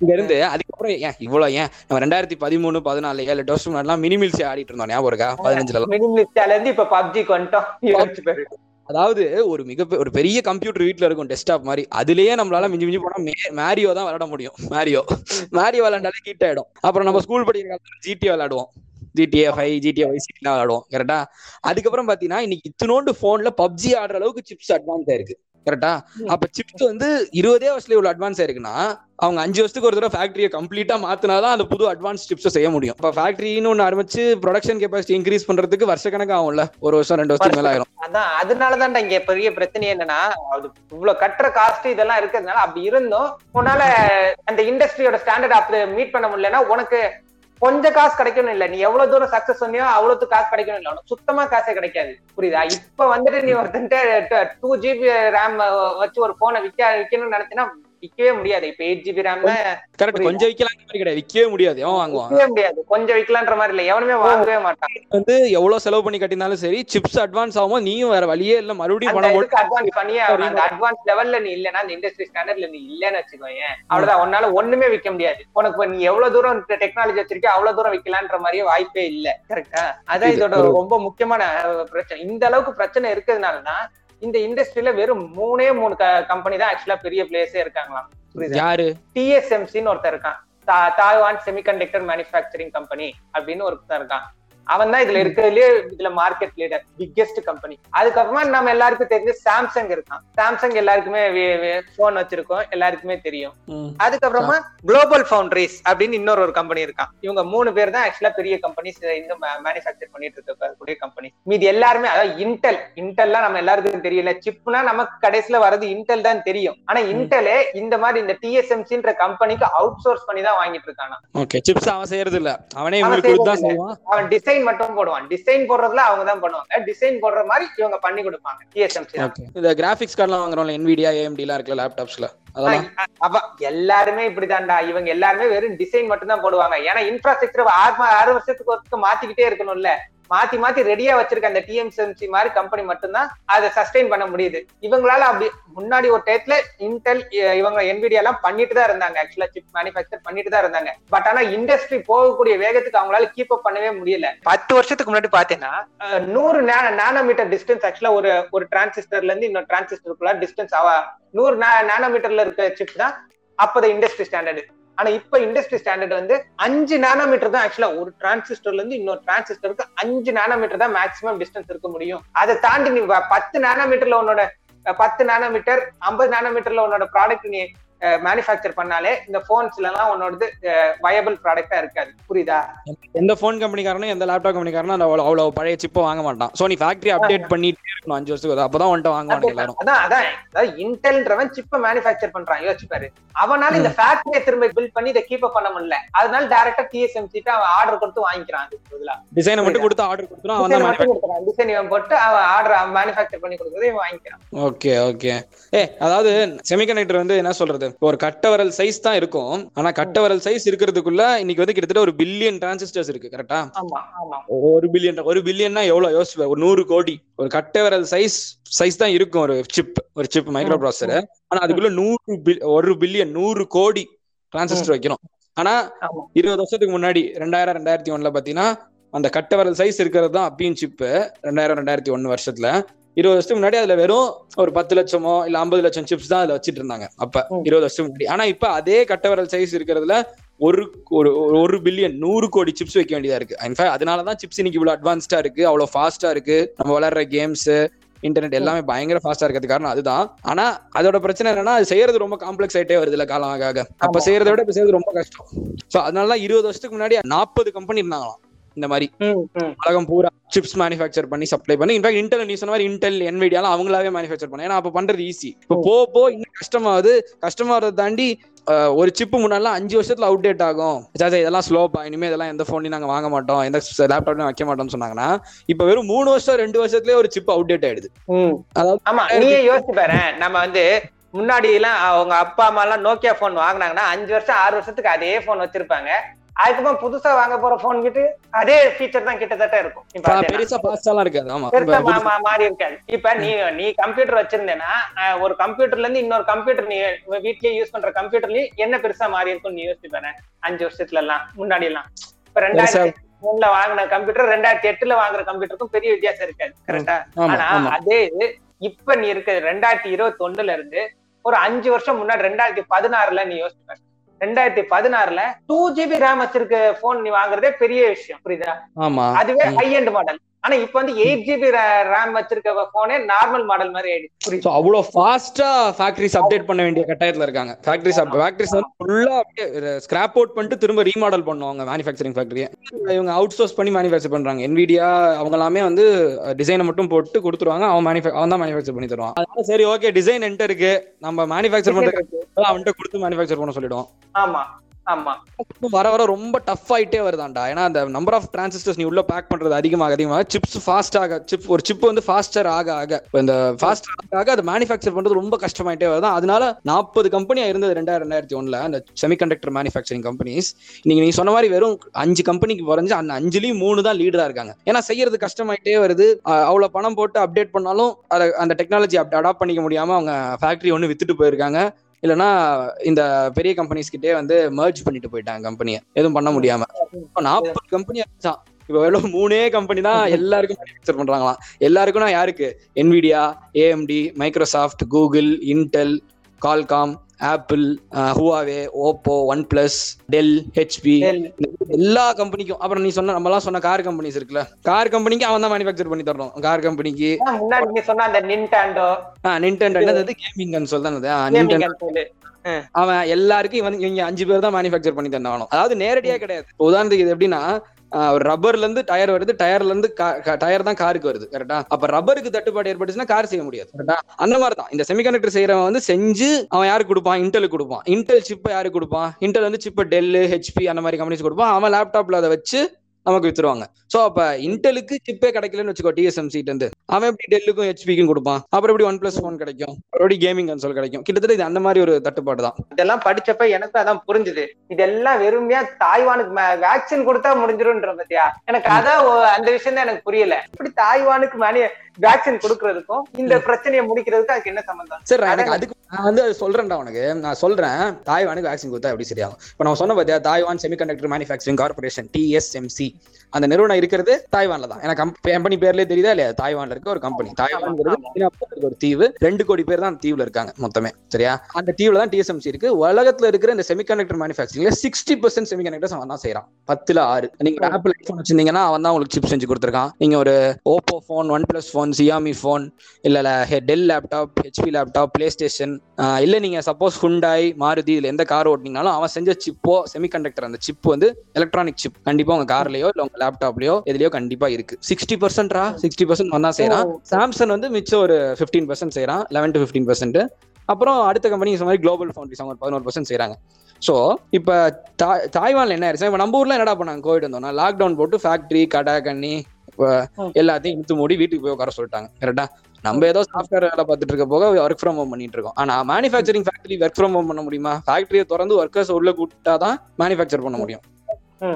இங்க இருந்து அதுக்கப்புறம் ஏன் இவ்வளோ, ஏன் நம்ம 2013-14 7 வருஷம் முன்னாடிலாம் மினிமில்ஸ் ஆடிட்டு இருந்தோம், ஞாபகம் இருக்கா? 15 இப்ப பப்ஜிக்கு வந்துட்டோம். அதாவது ஒரு ஒரு பெரிய கம்ப்யூட்டர் வீட்டுல இருக்கும், டெஸ்க்டாப் மாதிரி. அதுலயே நம்மளால மிஞ்சி போனா மேரியோ தான் விளையாட முடியும். மேரியோ விளையாண்டாலே ஹீட் ஆயிடும். அப்புறம் நம்ம ஸ்கூல் படிக்கிற காலத்துல ஜிடிஏ விளையாடுவோம், GTA 5, GTA Vice City விளையாடுவோம், கரெக்டா? அதுக்கப்புறம் பாத்தீங்கன்னா இன்னைக்கு இத்தனோண்டு போன்ல பப்ஜி ஆடுற அளவுக்கு சிப்ஸ் அட்வான்ஸ் ஆயிருக்கு, கரெக்டா? அப்ப சிப்ஸ் வந்து 20 வருஷத்துல இவ்வளவு அட்வான்ஸ் ஆயிருக்குன்னா அவங்க 5 வருஷத்துக்கு ஒரு தடவை ஃபேக்டரியை கம்ப்ளீட்டா மாத்தினாதான் அந்த புது அட்வான்ஸ் சிப்ஸை செய்ய முடியும். இப்ப ஃபேக்டரின்னு ஒண்ணு ஆரம்பிச்சு ப்ரொடக்ஷன் கெபாசிட்டி இன்க்ரீஸ் பண்றதுக்கு வருஷ கணக்கு ஆகும்ல, 1-2 வருஷத்துக்கு மேல ஆயிரும். அதான் அதனாலதான் இங்க பெரிய பிரச்சனை என்னன்னா, அது இவ்வளவு கட்டுற காஸ்ட் இதெல்லாம் இருக்கிறதுனால அப்படி இருந்தும் உன்னால அந்த இண்டஸ்ட்ரியோட ஸ்டாண்டர்ட் அப்படி மீட் பண்ண முடியலன்னா உனக்கு கொஞ்சம் காசு கிடைக்கணும் இல்ல, நீ எவ்வளவு தூரம் சக்சஸ் பண்ணியோ அவ்வளவு காசு கிடைக்கணும் இல்ல, உனக்கு சுத்தமா காசே கிடைக்காது, புரியுதா? இப்ப வந்துட்டு நீ ஒருத்தன்ட்டு 2 GB ரேம் வச்சு ஒரு போனை விக்கணும்னு நினைச்சீங்கன்னா விக்கவே முடியாது. இப்ப 8 GB ரேம் கொஞ்சம் விக்கவே முடியாது, கொஞ்சம் விக்கலான்ற மாதிரி இல்ல, எவனுமே வாங்கவே மாட்டான். வந்து எவ்வளவு செலவு பண்ணி கட்டினாலும் சரி, சிப்ஸ் அட்வான்ஸ் ஆகும், நீயும் வேற வழியே இல்ல, மறுபடியும் அட்வான்ஸ் பண்ணியே அந்த அட்வான்ஸ் லெவல்ல நீ இல்லன்னா அந்த இண்டஸ்ட்ரி ஸ்டாண்டர்ட்ல நீ இல்லன்னு வச்சுக்கோங்க, அவ்வளவுதான். உன்னால ஒண்ணுமே விற்க முடியாது. உனக்கு நீ எவ்வளவு தூரம் டெக்னாலஜி வச்சிருக்கே அவ்வளவு தூரம் விக்கலான்ற மாதிரியே வாய்ப்பே இல்ல, கரெக்டா? அதான் இதோட ரொம்ப முக்கியமான பிரச்சனை. இந்த அளவுக்கு பிரச்சனை இருக்கிறதுனாலதான் இந்த இண்டஸ்ட்ரியில வெறும் 3 கம்பெனி தான் ஆக்சுவலா பெரிய பிளேயர்ஸே இருக்காங்களாம். TSMC ன்னு ஒருத்தர் இருக்கான், தாய்வான் செமிகண்டக்டர் மேனுஃபேக்சரிங் கம்பெனி அப்படின்னு ஒருத்தர் இருக்கான். அவன் தான் இதுல இருக்கிறதுலயே இதுல மார்க்கெட் லீடர், பிக்கெஸ்ட் கம்பெனி. அதுக்கப்புறமா நம்ம எல்லாருக்கும் தெரிஞ்ச சாம்சங் இருக்கான். சாம்சங் எல்லாருக்குமே போன் வச்சிருக்கோம், எல்லாருக்குமே தெரியும். அதுக்கப்புறமா குளோபல் ஃபவுண்டரிஸ் அப்படின்னு இன்னொரு ஒரு கம்பெனி இருக்கான். இவங்க 3 பேர் தான் ஆக்சுவலா பெரிய கம்பெனிஸ், இன்னும் மேனுஃபேக்சர் பண்ணிட்டு இருக்கக்கூடிய கம்பெனி. மீது எல்லாருமே அதாவது இன்டெல்லாம் நம்ம எல்லாருக்கும் தெரியல. சிப்னா நமக்கு கடைசியில வர்றது இன்டெல் தான் தெரியும். ஆனா இன்டெலே இந்த மாதிரி இந்த டிஎஸ்எம்சின்ற கம்பெனிக்கு அவுட் சோர்ஸ் பண்ணி தான் வாங்கிட்டு இருக்கானா. அவன் செய்யறது இல்ல, அவனே அவன் டிசைன் மட்டும் போடுவான். டிசைன் போடுறதுல அவங்க தான் பண்ணுவாங்க, டிசைன் போடுற மாதிரி இவங்க பண்ணி கொடுப்பாங்க. டிஎஸ்எம்சி இந்த கிராபிக்ஸ் கார்டுலாம் வாங்குறோம்ல, என்விடியா ஏஎம்டிலாம் இருக்குல்ல லேப்டாப்ஸ்ல, எல்லாருமே இப்படிதான்டா. இவங்க எல்லாருமே வெறும் டிசைன் மட்டும் தான் போடுவாங்க. ஏன்னா இன்ஃப்ராஸ்ட்ரக்சர் 6 வருஷத்துக்கு ஒருத்தருக்கு மாத்திக்கிட்டே இருக்கணும்ல. மாத்தி ரெடியா வச்சிருக்க அந்த டிஎம்எம்சி மாதிரி கம்பெனி மட்டும்தான் அதை சஸ்டெயின் பண்ண முடியுது. இவங்களால அப்படி முன்னாடி ஒரு டயத்துல இன்டெல் இவங்க என்விடியா எல்லாம் பண்ணிட்டு தான் இருந்தாங்க, ஆக்சுவலா சிப் மேனுஃபேக்சர் பண்ணிட்டு தான் இருந்தாங்க. பட் ஆனா இண்டஸ்ட்ரி போகக்கூடிய வேகத்துக்கு அவங்களால கீப் அப் பண்ணவே முடியல. 10 வருஷத்துக்கு முன்னாடி பாத்தீங்கன்னா 100 நானோமீட்டர் டிஸ்டன்ஸ் ஆக்சுவலா ஒரு டிரான்சிஸ்டர்ல இருந்து இன்னொரு டிரான்சிஸ்டருக்குள்ள டிஸ்டன்ஸ் 100 நானோமீட்டர்ல இருக்க சிப் தான் அப்போதான் இண்டஸ்ட்ரி ஸ்டாண்டர்டு. ஆனா இப்ப இண்டஸ்ட்ரி ஸ்டாண்டர்ட் வந்து 5 நானோமீட்டர் தான். ஆக்சுவலா ஒரு டிரான்சிஸ்டர்ல இருந்து இன்னொரு டிரான்சிஸ்டருக்கு 5 நானோமீட்டர் தான் மேக்ஸிமம் டிஸ்டன்ஸ் இருக்க முடியும். அதை தாண்டி நீ 10 நானோமீட்டர்ல உன்னோட 10 நானோமீட்டர் 50 நானோமீட்டர்ல உன்னோட ப்ராடக்ட் நீ மேனுஃபேக்சர் பண்ணாலே இந்த போன்ஸ்ல எல்லாம் உன்னோட வயபிள் ப்ராடக்டா இருக்காது. புரியுதா? எந்த போன் கம்பெனிக்காரனும் எந்த லேப்டாப் கம்பெனிக்காரனும் அவ்வளவு பழைய சிப்ப வாங்க மாட்டான். சோ நீ ஃபேக்டரி அப்டேட் பண்ணிட்டே இருக்கணும் 5 வருஷத்துக்கு, அப்பதான் உன்ட்ட வாங்க மாட்டாங்க எல்லாரும். அதான் இன்டெல்ன்றவன் சிப்ப மேனுஃபேக்சர் பண்றான், யோசிச்சுப்பாரு. அவனால இந்த ஃபேக்டரியை திரும்ப பில்ட் பண்ணி இதை கீப் அப் பண்ண முடியல. அதனால டைரக்டா டிஎஸ்எம்சி அவன் ஆர்டர் கொடுத்து வாங்கிக்கிறான். டிசைனை மட்டும் கொடுத்து ஆர்டர் கொடுத்துறான், டிசைன் இவன் போட்டு அவன் ஆர்டர் மேனுஃபேக்சர் பண்ணி கொடுக்கறதை இவன் வாங்கிக்கிறான். Okay okay. அதாவது செமிகண்டக்டர் வந்து என்ன சொல்றது, ஒரு கட்டவரல் சைஸ் தான் இருக்கும். ஆனா கட்டவரல் சைஸ் இருக்கிறதுக்குள்ள இன்னைக்கு வந்து கிட்டத்தட்ட 1 பில்லியன் டிரான்சிஸ்டர்ஸ் இருக்கு. கரெக்டா? 1 பில்லியன்னா எவ்வளவு யோசிப்பா, ஒரு 100 கோடி. ஒரு கட்டவரல் சைஸ் தான் இருக்கும் ஒரு சிப், மைக்ரோ ப்ராசஸர். ஆனா அதுக்குள்ள 1 பில்லியன் 100 கோடி டிரான்சிஸ்டர் வைக்கணும். ஆனா 20 வருஷத்துக்கு முன்னாடி 2000-2001 பாத்தீங்கன்னா அந்த கட்டவரல் சைஸ் இருக்கிறது தான் அப்பயும் சிப். 2000-2001 வருஷத்துல 20 வருஷத்துக்கு முன்னாடி அதுல வெறும் ஒரு 10 லட்சமோ இல்ல 50 லட்சம் சிப்ஸ் தான் அதுல வச்சிட்டு இருந்தாங்க அப்ப 20 வருஷத்துக்கு முன்னாடி. ஆனா இப்ப அதே கட்டவரல் சைஸ் இருக்கிறதுல ஒரு 1 பில்லியன் 100 கோடி சிப்ஸ் வைக்க வேண்டியதா இருக்கு. இன்ஃபேக்ட் அதனாலதான் சிப்ஸ் இன்னைக்கு இவ்வளவு அட்வான்ஸ்டா இருக்கு, அவ்வளவு ஃபாஸ்டா இருக்கு. நம்ம வளர்ற கேம்ஸ், இன்டர்நெட் எல்லாமே பயங்கர ஃபாஸ்டா இருக்கிறது காரணம் அதுதான். ஆனா அதோட பிரச்சனை என்னன்னா அது செய்யறது ரொம்ப காம்ப்ளெக்ஸ் ஆயிட்டே வருது இல்ல காலம் ஆக. அப்ப செய்யறத விட இப்ப செய்யறது ரொம்ப கஷ்டம். சோ அதனாலதான் 20 வருஷத்துக்கு முன்னாடி 40 கம்பெனி இருந்தாங்களாம் இந்த மாதிரி உலகம் பூரா சிப்ஸ் மேனுஃபேக்சர் பண்ணி சப்ளை பண்ணி. இன்ஃபேக்ட் இன்டெல் நீ சொன்ன மாதிரி இன்டெல் என்விடியாலாம் அவங்களாவே மேனுஃபேக்சர் பண்ண. ஏன்னா அப்ப பண்றது ஈஸி. இப்போ போ இன்னும் கஷ்டமாவது தாண்டி ஒரு சிப்பு முன்னாடிலாம் 5 வருஷத்துல அவுடேட் ஆகும், இதெல்லாம் ஸ்லோப்பா, இனிமே இதெல்லாம் எந்த போன்லயும் நாங்க வாங்க மாட்டோம், எந்த லேப்டாப்லயும் வைக்க மாட்டோம்னு சொன்னாங்கன்னா இப்ப வெறும் 3 வருஷம் 2 வருஷத்துலயே ஒரு சிப் அவுடேட் ஆயிடுது. யோசிச்சு பாரு, நம்ம வந்து முன்னாடி எல்லாம் அவங்க அப்பா அம்மா எல்லாம் நோக்கியா போன் வாங்கினாங்கன்னா 5 வருஷம் 6 வருஷத்துக்கு அதே போன் வச்சிருப்பாங்க. அதுக்கப்புறம் புதுசா வாங்க போற போன் கிட்ட அதே ஃபீச்சர் தான் கிட்டத்தட்ட இருக்கும். இப்ப நீ கம்ப்யூட்டர் வச்சிருந்தேன்னா ஒரு கம்ப்யூட்டர்ல இருந்து இன்னொரு கம்ப்யூட்டர், நீ வீட்லயே யூஸ் பண்ற கம்ப்யூட்டர்லயும் என்ன பெருசா மாறி இருக்கும் நீ யோசிச்சு பாரு. 5 வருஷத்துல எல்லாம் முன்னாடி எல்லாம் இப்ப 2003 வாங்கின கம்ப்யூட்டர் 2008 வாங்குற கம்ப்யூட்டருக்கும் பெரிய வித்தியாசம் இருக்காது. கரெக்டா? ஆனா அதே இப்ப நீ இருக்க 2021 இருந்து ஒரு 5 வருஷம் முன்னாடி 2016 நீ யோசிச்சு பாரு. 2016 2 GB ரேம் வச்சிருக்க போன் நீ வாங்குறதே பெரிய விஷயம். புரியுதா? அதுவே ஹை எண்ட் மாடல். ஆனா இப்ப வந்து 8 GB ரேம் வச்சிருக்க போனே நார்மல் மாடல் மாதிரி ஆயிடுச்சு. சோ அவ்வளவு ஃபாஸ்டா ஃபேக்டரிஸ் அப்டேட் பண்ண வேண்டிய கட்டாயத்துல இருக்காங்க. ஃபேக்டரிஸ் வந்து ஃபுல்லா அப்படியே ஸ்கிராப் அவுட் பண்ணிட்டு திரும்ப ரீமாடல் பண்ணுவாங்க மேனுஃபேக்சரிங் ஃபேக்டரியை. இவங்க அவுட் சோர்ஸ் பண்ணி மேனுஃபேக்சர் பண்றாங்க. என்விடியா அவங்க எல்லாமே வந்து டிசைனை மட்டும் போட்டு கொடுத்துருவாங்க, அவன் தான் மேனுஃபேக்சர் பண்ணி தருவான். அதனால சரி ஓகே, டிசைன் என்கிட்ட இருக்கு, நம்ம மேனுஃபேக்சர் பண்றதுக்கு அவன்கிட்ட கொடுத்து மேனுஃபேக்சர் பண்ண சொல்லிடுவோம். ஆமா ஆமா, வர வர ரொம்ப டஃப் ஆயிட்டே வருதாண்டா. ஏன்னா அந்த நம்பர் ஆஃப் டிரான்சிஸ்டர்ஸ் நீ உள்ள பேக் பண்றது அதிகமாக சிப்ஸ் ஃபாஸ்ட் ஆக ஒரு சிப் வந்து ஃபாஸ்டர் ஆக இந்த ஃபாஸ்டர் அது மேனுஃபேக்சர் பண்றது ரொம்ப கஷ்டமாயிட்டே வருதான். அதனால 40 கம்பெனியா இருந்தது 2000-2001 அந்த செமிகண்டக்டர் மேனுஃபேக்சரிங் கம்பெனிஸ். நீங்க சொன்ன மாதிரி வெறும் 5 கம்பெனிக்கு குறைஞ்சு அந்த 5லயும் 3 தான் லீடரா இருக்காங்க. ஏன்னா செய்யறது கஷ்டமாயிட்டே வருது. அவ்வளவு பணம் போட்டு அப்டேட் பண்ணாலும் அந்த டெக்னாலஜி அடாப்ட் பண்ணிக்க முடியாம அவங்க ஃபேக்டரி ஒண்ணு வித்துட்டு போயிருக்காங்க. இல்லைன்னா இந்த பெரிய கம்பெனிஸ் கிட்டே வந்து மர்ஜ் பண்ணிட்டு போயிட்டாங்க கம்பெனியை, எதுவும் பண்ண முடியாம. 40 கம்பெனி ஆச்சான். இப்ப எவ்வளவு 3 கம்பெனி தான் எல்லாருக்கும் மேனுஃபேக்சர் பண்றாங்களாம். எல்லாருக்கும்னா யாருக்கு? Nvidia, AMD, Microsoft, Google, Intel, Qualcomm, Apple, Huawei, Oppo, OnePlus, Dell, HP, எல்லா கம்பெனிக்கும். அப்புறம் நீ சொன்ன நம்மலாம் சொன்ன கார் கம்பெனிஸ் இருக்குல்ல, கார் கம்பெனிக்கு அவன் தான் மேனுஃபேக்சர் பண்ணி தரணும். கார் கம்பெனிக்கு நீங்க சொன்ன அந்த நிண்டெண்டோ, நிண்டெண்டோ என்னது, கேமிங் கன்சோல் தான் அது. நிண்டெண்டோ அவன் எல்லாருக்கும் இவன் இவங்க 5 பேர் தான் மேனுஃபேக்சர் பண்ணி தரணும். அதாவது நேரடியா கிடையாது. உதாரணத்துக்கு இது எப்படின்னா, ரப்பர்ல இருந்து டயர் வருது, டயர்ல இருந்து டயர் தான் காருக்கு வருது, கரெக்டா? அப்ப ரப்பருக்கு தட்டுப்பாடு ஏற்பட்டுச்சுன்னா கார் செய்ய முடியாது, கரெக்டா? அந்த மாதிரி தான் இந்த செமிகண்டக்டர் செய்யறவன் வந்து செஞ்சு அவன் யாருக்கு கொடுப்பான், இன்டெலுக்கு கொடுப்பான். இன்டெல் சிப்பை யாருக்கு கொடுப்பான், இன்டெல் வந்து சிப்பை டெல், ஹெச்பி அந்த மாதிரி கம்பெனிஸ் கொடுப்பான். அவன் லேப்டாப்ல அதை வச்சு நமக்கு வித்துருவாங்க. சோ அப்ப இன்டெலுக்கு சிப்பே கிடைக்கலன்னு வச்சுக்கோ டிஎஸ்எம்சி வந்து, அவன் எப்படி டெல்லுக்கும் ஹெச்பிக்கும் கொடுப்பான்? அப்புறம் எப்படி 1+1 கிடைக்கும், அப்படி கேமிங் கன்சோல் கிடைக்கும். கிட்டத்தட்ட இது அந்த மாதிரி ஒரு தட்டுப்பாடு தான். இதெல்லாம் படிச்சப்ப எனக்கு அதான் புரிஞ்சுது, இதெல்லாம் வெறுமையா தாய்வானுக்கு வேக்சின் கொடுத்தா முடிஞ்சிரும்ன்ற பத்தியா. எனக்கு அதான் அந்த விஷயம் தான் எனக்கு புரியல, இப்படி தாய்வானுக்கு வேக்சின் கொடுக்கறதுக்கும் இந்த பிரச்சனையை முடிக்கிறதுக்கும் அதுக்கு என்ன சம்பந்தம்? சரி, எனக்கு அதுக்கு நான் வந்து சொல்றேன்டா உனக்கு. நான் சொல்றேன், தாய்வானுக்கு வேக்சின் கொடுத்தா எப்படி சரியாகும். இப்ப நான் சொன்ன பாத்தியா, Taiwan semiconductor manufacturing corporation, TSMC, அந்த நிறுவனம் இருக்கிறது தாய்வான்ல தான். எனக்கு கம்பெனி பேர்லயே தெரியுதா இல்லையா, தாய்வான்ல இருக்க ஒரு கம்பெனி. தாய்வான்ங்கிறது ஒரு தீவு, 2 கோடி பேர் தான் தீவுல இருக்காங்க மொத்தமே, சரியா? அந்த தீவுல தான் டிஎஸ்எம்சி இருக்கு. உலகத்துல இருக்கிற இந்த செமிகண்டக்டர் மேனுஃபேக்சரிங்ல 60% செமிகண்டக்டர்ஸ் அவன் தான் செய்யறான். 10ல் 6. நீங்க ஆப்பிள் ஐபோன் வச்சிருந்தீங்கன்னா அவன் தான் உங்களுக்கு சிப் செஞ்சு கொடுத்துருக்கான். நீங்க ஒரு Oppo phone, OnePlus phone, Xiaomi phone, இல்ல Dell laptop, HP laptop, play station, இல்ல நீங்க சப்போஸ் ஹுண்டாய், மாருதி, இதுல எந்த கார் ஓட்டினீங்கனாலும் அவன் செஞ்ச சிப்போ செமிகண்டக்டர், அந்த சிப் வந்து எலக்ட்ரானிக் சிப் கண்டிப்பா உங்க கார்லயோ இல்ல உங்க லேப்டாப்லயோ எதுலயோ கண்டிப்பா இருக்கு. 60% வந்தா செய்யறான். சாம்சங் வந்து மிச்சம் ஒரு 15% செய்யறான், 11 to 15%. அப்புறம் அடுத்த கம்பெனி இந்த மாதிரி குளோபல் ஃபவுண்டரிஸ் அவங்க 11% செய்யறாங்க. ஸோ இப்போ தாய்வான்ல என்ன ஆயிடுச்சு, இப்போ நம்ம ஊர்ல என்னடா பண்ணாங்க, கோவிட் வந்தோம்னா லாக்டவுன் போட்டு ஃபேக்டரி, கடை, கண்ணி எல்லாத்தையும் இழுத்து மூடி வீட்டுக்கு போய் உட்கார சொல்லிட்டாங்க, கரெக்டா? நம்ம ஏதோ சாஃப்ட்வேர் வேலை பார்த்துட்டு இருக்க போக ஒர்க் ஃப்ரம் ஹோம் பண்ணிட்டு இருக்கோம். ஆனா manufacturing factory work from home பண்ண முடியுமா? ஃபேக்டரியை திறந்து ஒர்க்கர்ஸ் உள்ள கூட்டாதான் மேனுஃபேக்சர் பண்ண முடியும்.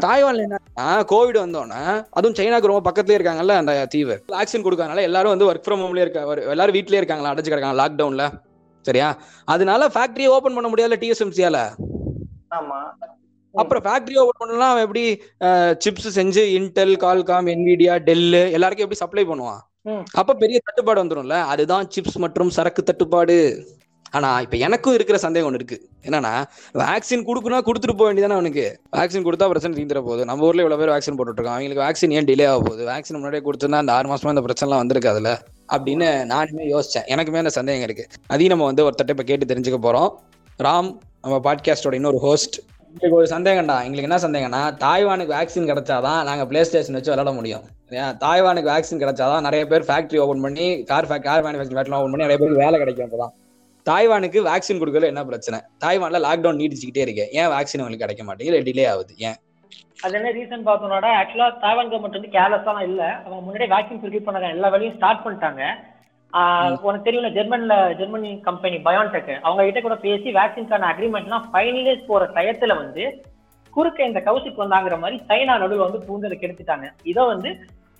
தாய்வான்ல என்னன்னா, கோவிட் வந்தோன்னா, அதுவும் சைனாக்கு ரொம்ப பக்கத்துலயே இருக்காங்கல்ல அந்த தீவு, வேக்சின் கொடுக்கறதுனால எல்லாரும் வந்து ஒர்க் ஃப்ரம் ஹோம்லயே இருக்க, எல்லாரும் வீட்லயே இருக்காங்களா, அடைச்சு கிடக்காங்க லாக்டவுன்ல, சரியா? அதனால ஃபேக்டரியை ஓபன் பண்ண முடியாதுல டிஎஸ்எம்சியால. ஆமா, அப்புறம் ஃபேக்டரி ஓபன் பண்ணலாம். அவன் எப்படி சிப்ஸ் செஞ்சு இன்டெல், கால்காம், என்விடியா, டெல் எல்லாருக்கும் எப்படி சப்ளை பண்ணுவான்? அப்ப பெரிய தட்டுப்பாடு வந்துடும்ல. அதுதான் சிப்ஸ் மற்றும் சரக்கு தட்டுப்பாடு. ஆனா இப்ப எனக்கும் இருக்கிற சந்தேகம் ஒண்ணு இருக்கு, என்னன்னா வேக்சின் கொடுக்குன்னா கொடுத்துட்டு போக வேண்டியதானே அவனுக்கு. வேக்சின் கொடுத்தா பிரச்சனை தீந்துட போகுது. நம்ம ஊர்ல இவ்வளவு பேர் வேக்சின் போட்டுட்டு இருக்கோம், அவங்களுக்கு வேக்சின் ஏன் டிலே ஆக போகுது? வேக்சின் முன்னாடியே கொடுத்துருந்தா அந்த 6 மாசமா இந்த பிரச்சனை எல்லாம் வந்திருக்கு அதுல, அப்படின்னு நானுமே யோசிச்சேன். எனக்குமே அந்த சந்தேகம் இருக்கு. அதையும் நம்ம வந்து ஒருத்தட்ட இப்ப கேட்டு தெரிஞ்சுக்க போறோம். ராம் நம்ம பாட்காஸ்டோட இன்னொரு ஹோஸ்ட். எங்களுக்கு ஒரு சந்தேகம்டா, எங்களுக்கு என்ன சந்தேகம்னா, தாய்வானுக்கு வேக்சின் கிடைச்சாதான் நாங்கள் பிளே ஸ்டேஷன் வச்சு விளையாட முடியும். தாய்வானுக்கு வேக்சின் கிடைச்சாதான் நிறைய பேர் ஃபேக்டரி ஓபன் பண்ணி, கார் மேனுஃபேக்சரிங் ஃபேக்டரி ஓபன் பண்ணி நிறைய பேர் வேலை கிடைக்கும். அப்பதான் தாய்வானுக்கு வேக்சின் கொடுக்கல என்ன பிரச்சனை? தாய்வான்ல லாக்டவுன் நீடிச்சுக்கிட்டே இருக்கு, ஏன் வேக்சின் அவங்களுக்கு கிடைக்க மாட்டேங்குது, டிலே ஆகுது ஏன்? அது என்ன ரீசன் பார்த்தோம்னா, ஆக்சுவலா தாய்வான் கவர்மெண்ட் வந்து கேர்லெஸ்ஸா இல்ல, அவங்க முன்னாடியே வேக்சின் ப்ரொடியூஸ் பண்ண எல்லா வேலையும் ஸ்டார்ட் பண்ணிட்டாங்க. உனக்கு தெரியும்ல, ஜெர்மனி கம்பெனி பயோன்டெக், அவங்க கிட்ட கூட பேசி வேக்சின்கான அக்ரிமெண்ட்லாம் ஃபைனலைஸ் போற டயத்துல வந்து குறுக்க இந்த கவுசிக்கு வந்தாங்கிற மாதிரி சைனா நடுவில் வந்து பூந்ததை கெடுத்துட்டாங்க. இதை வந்து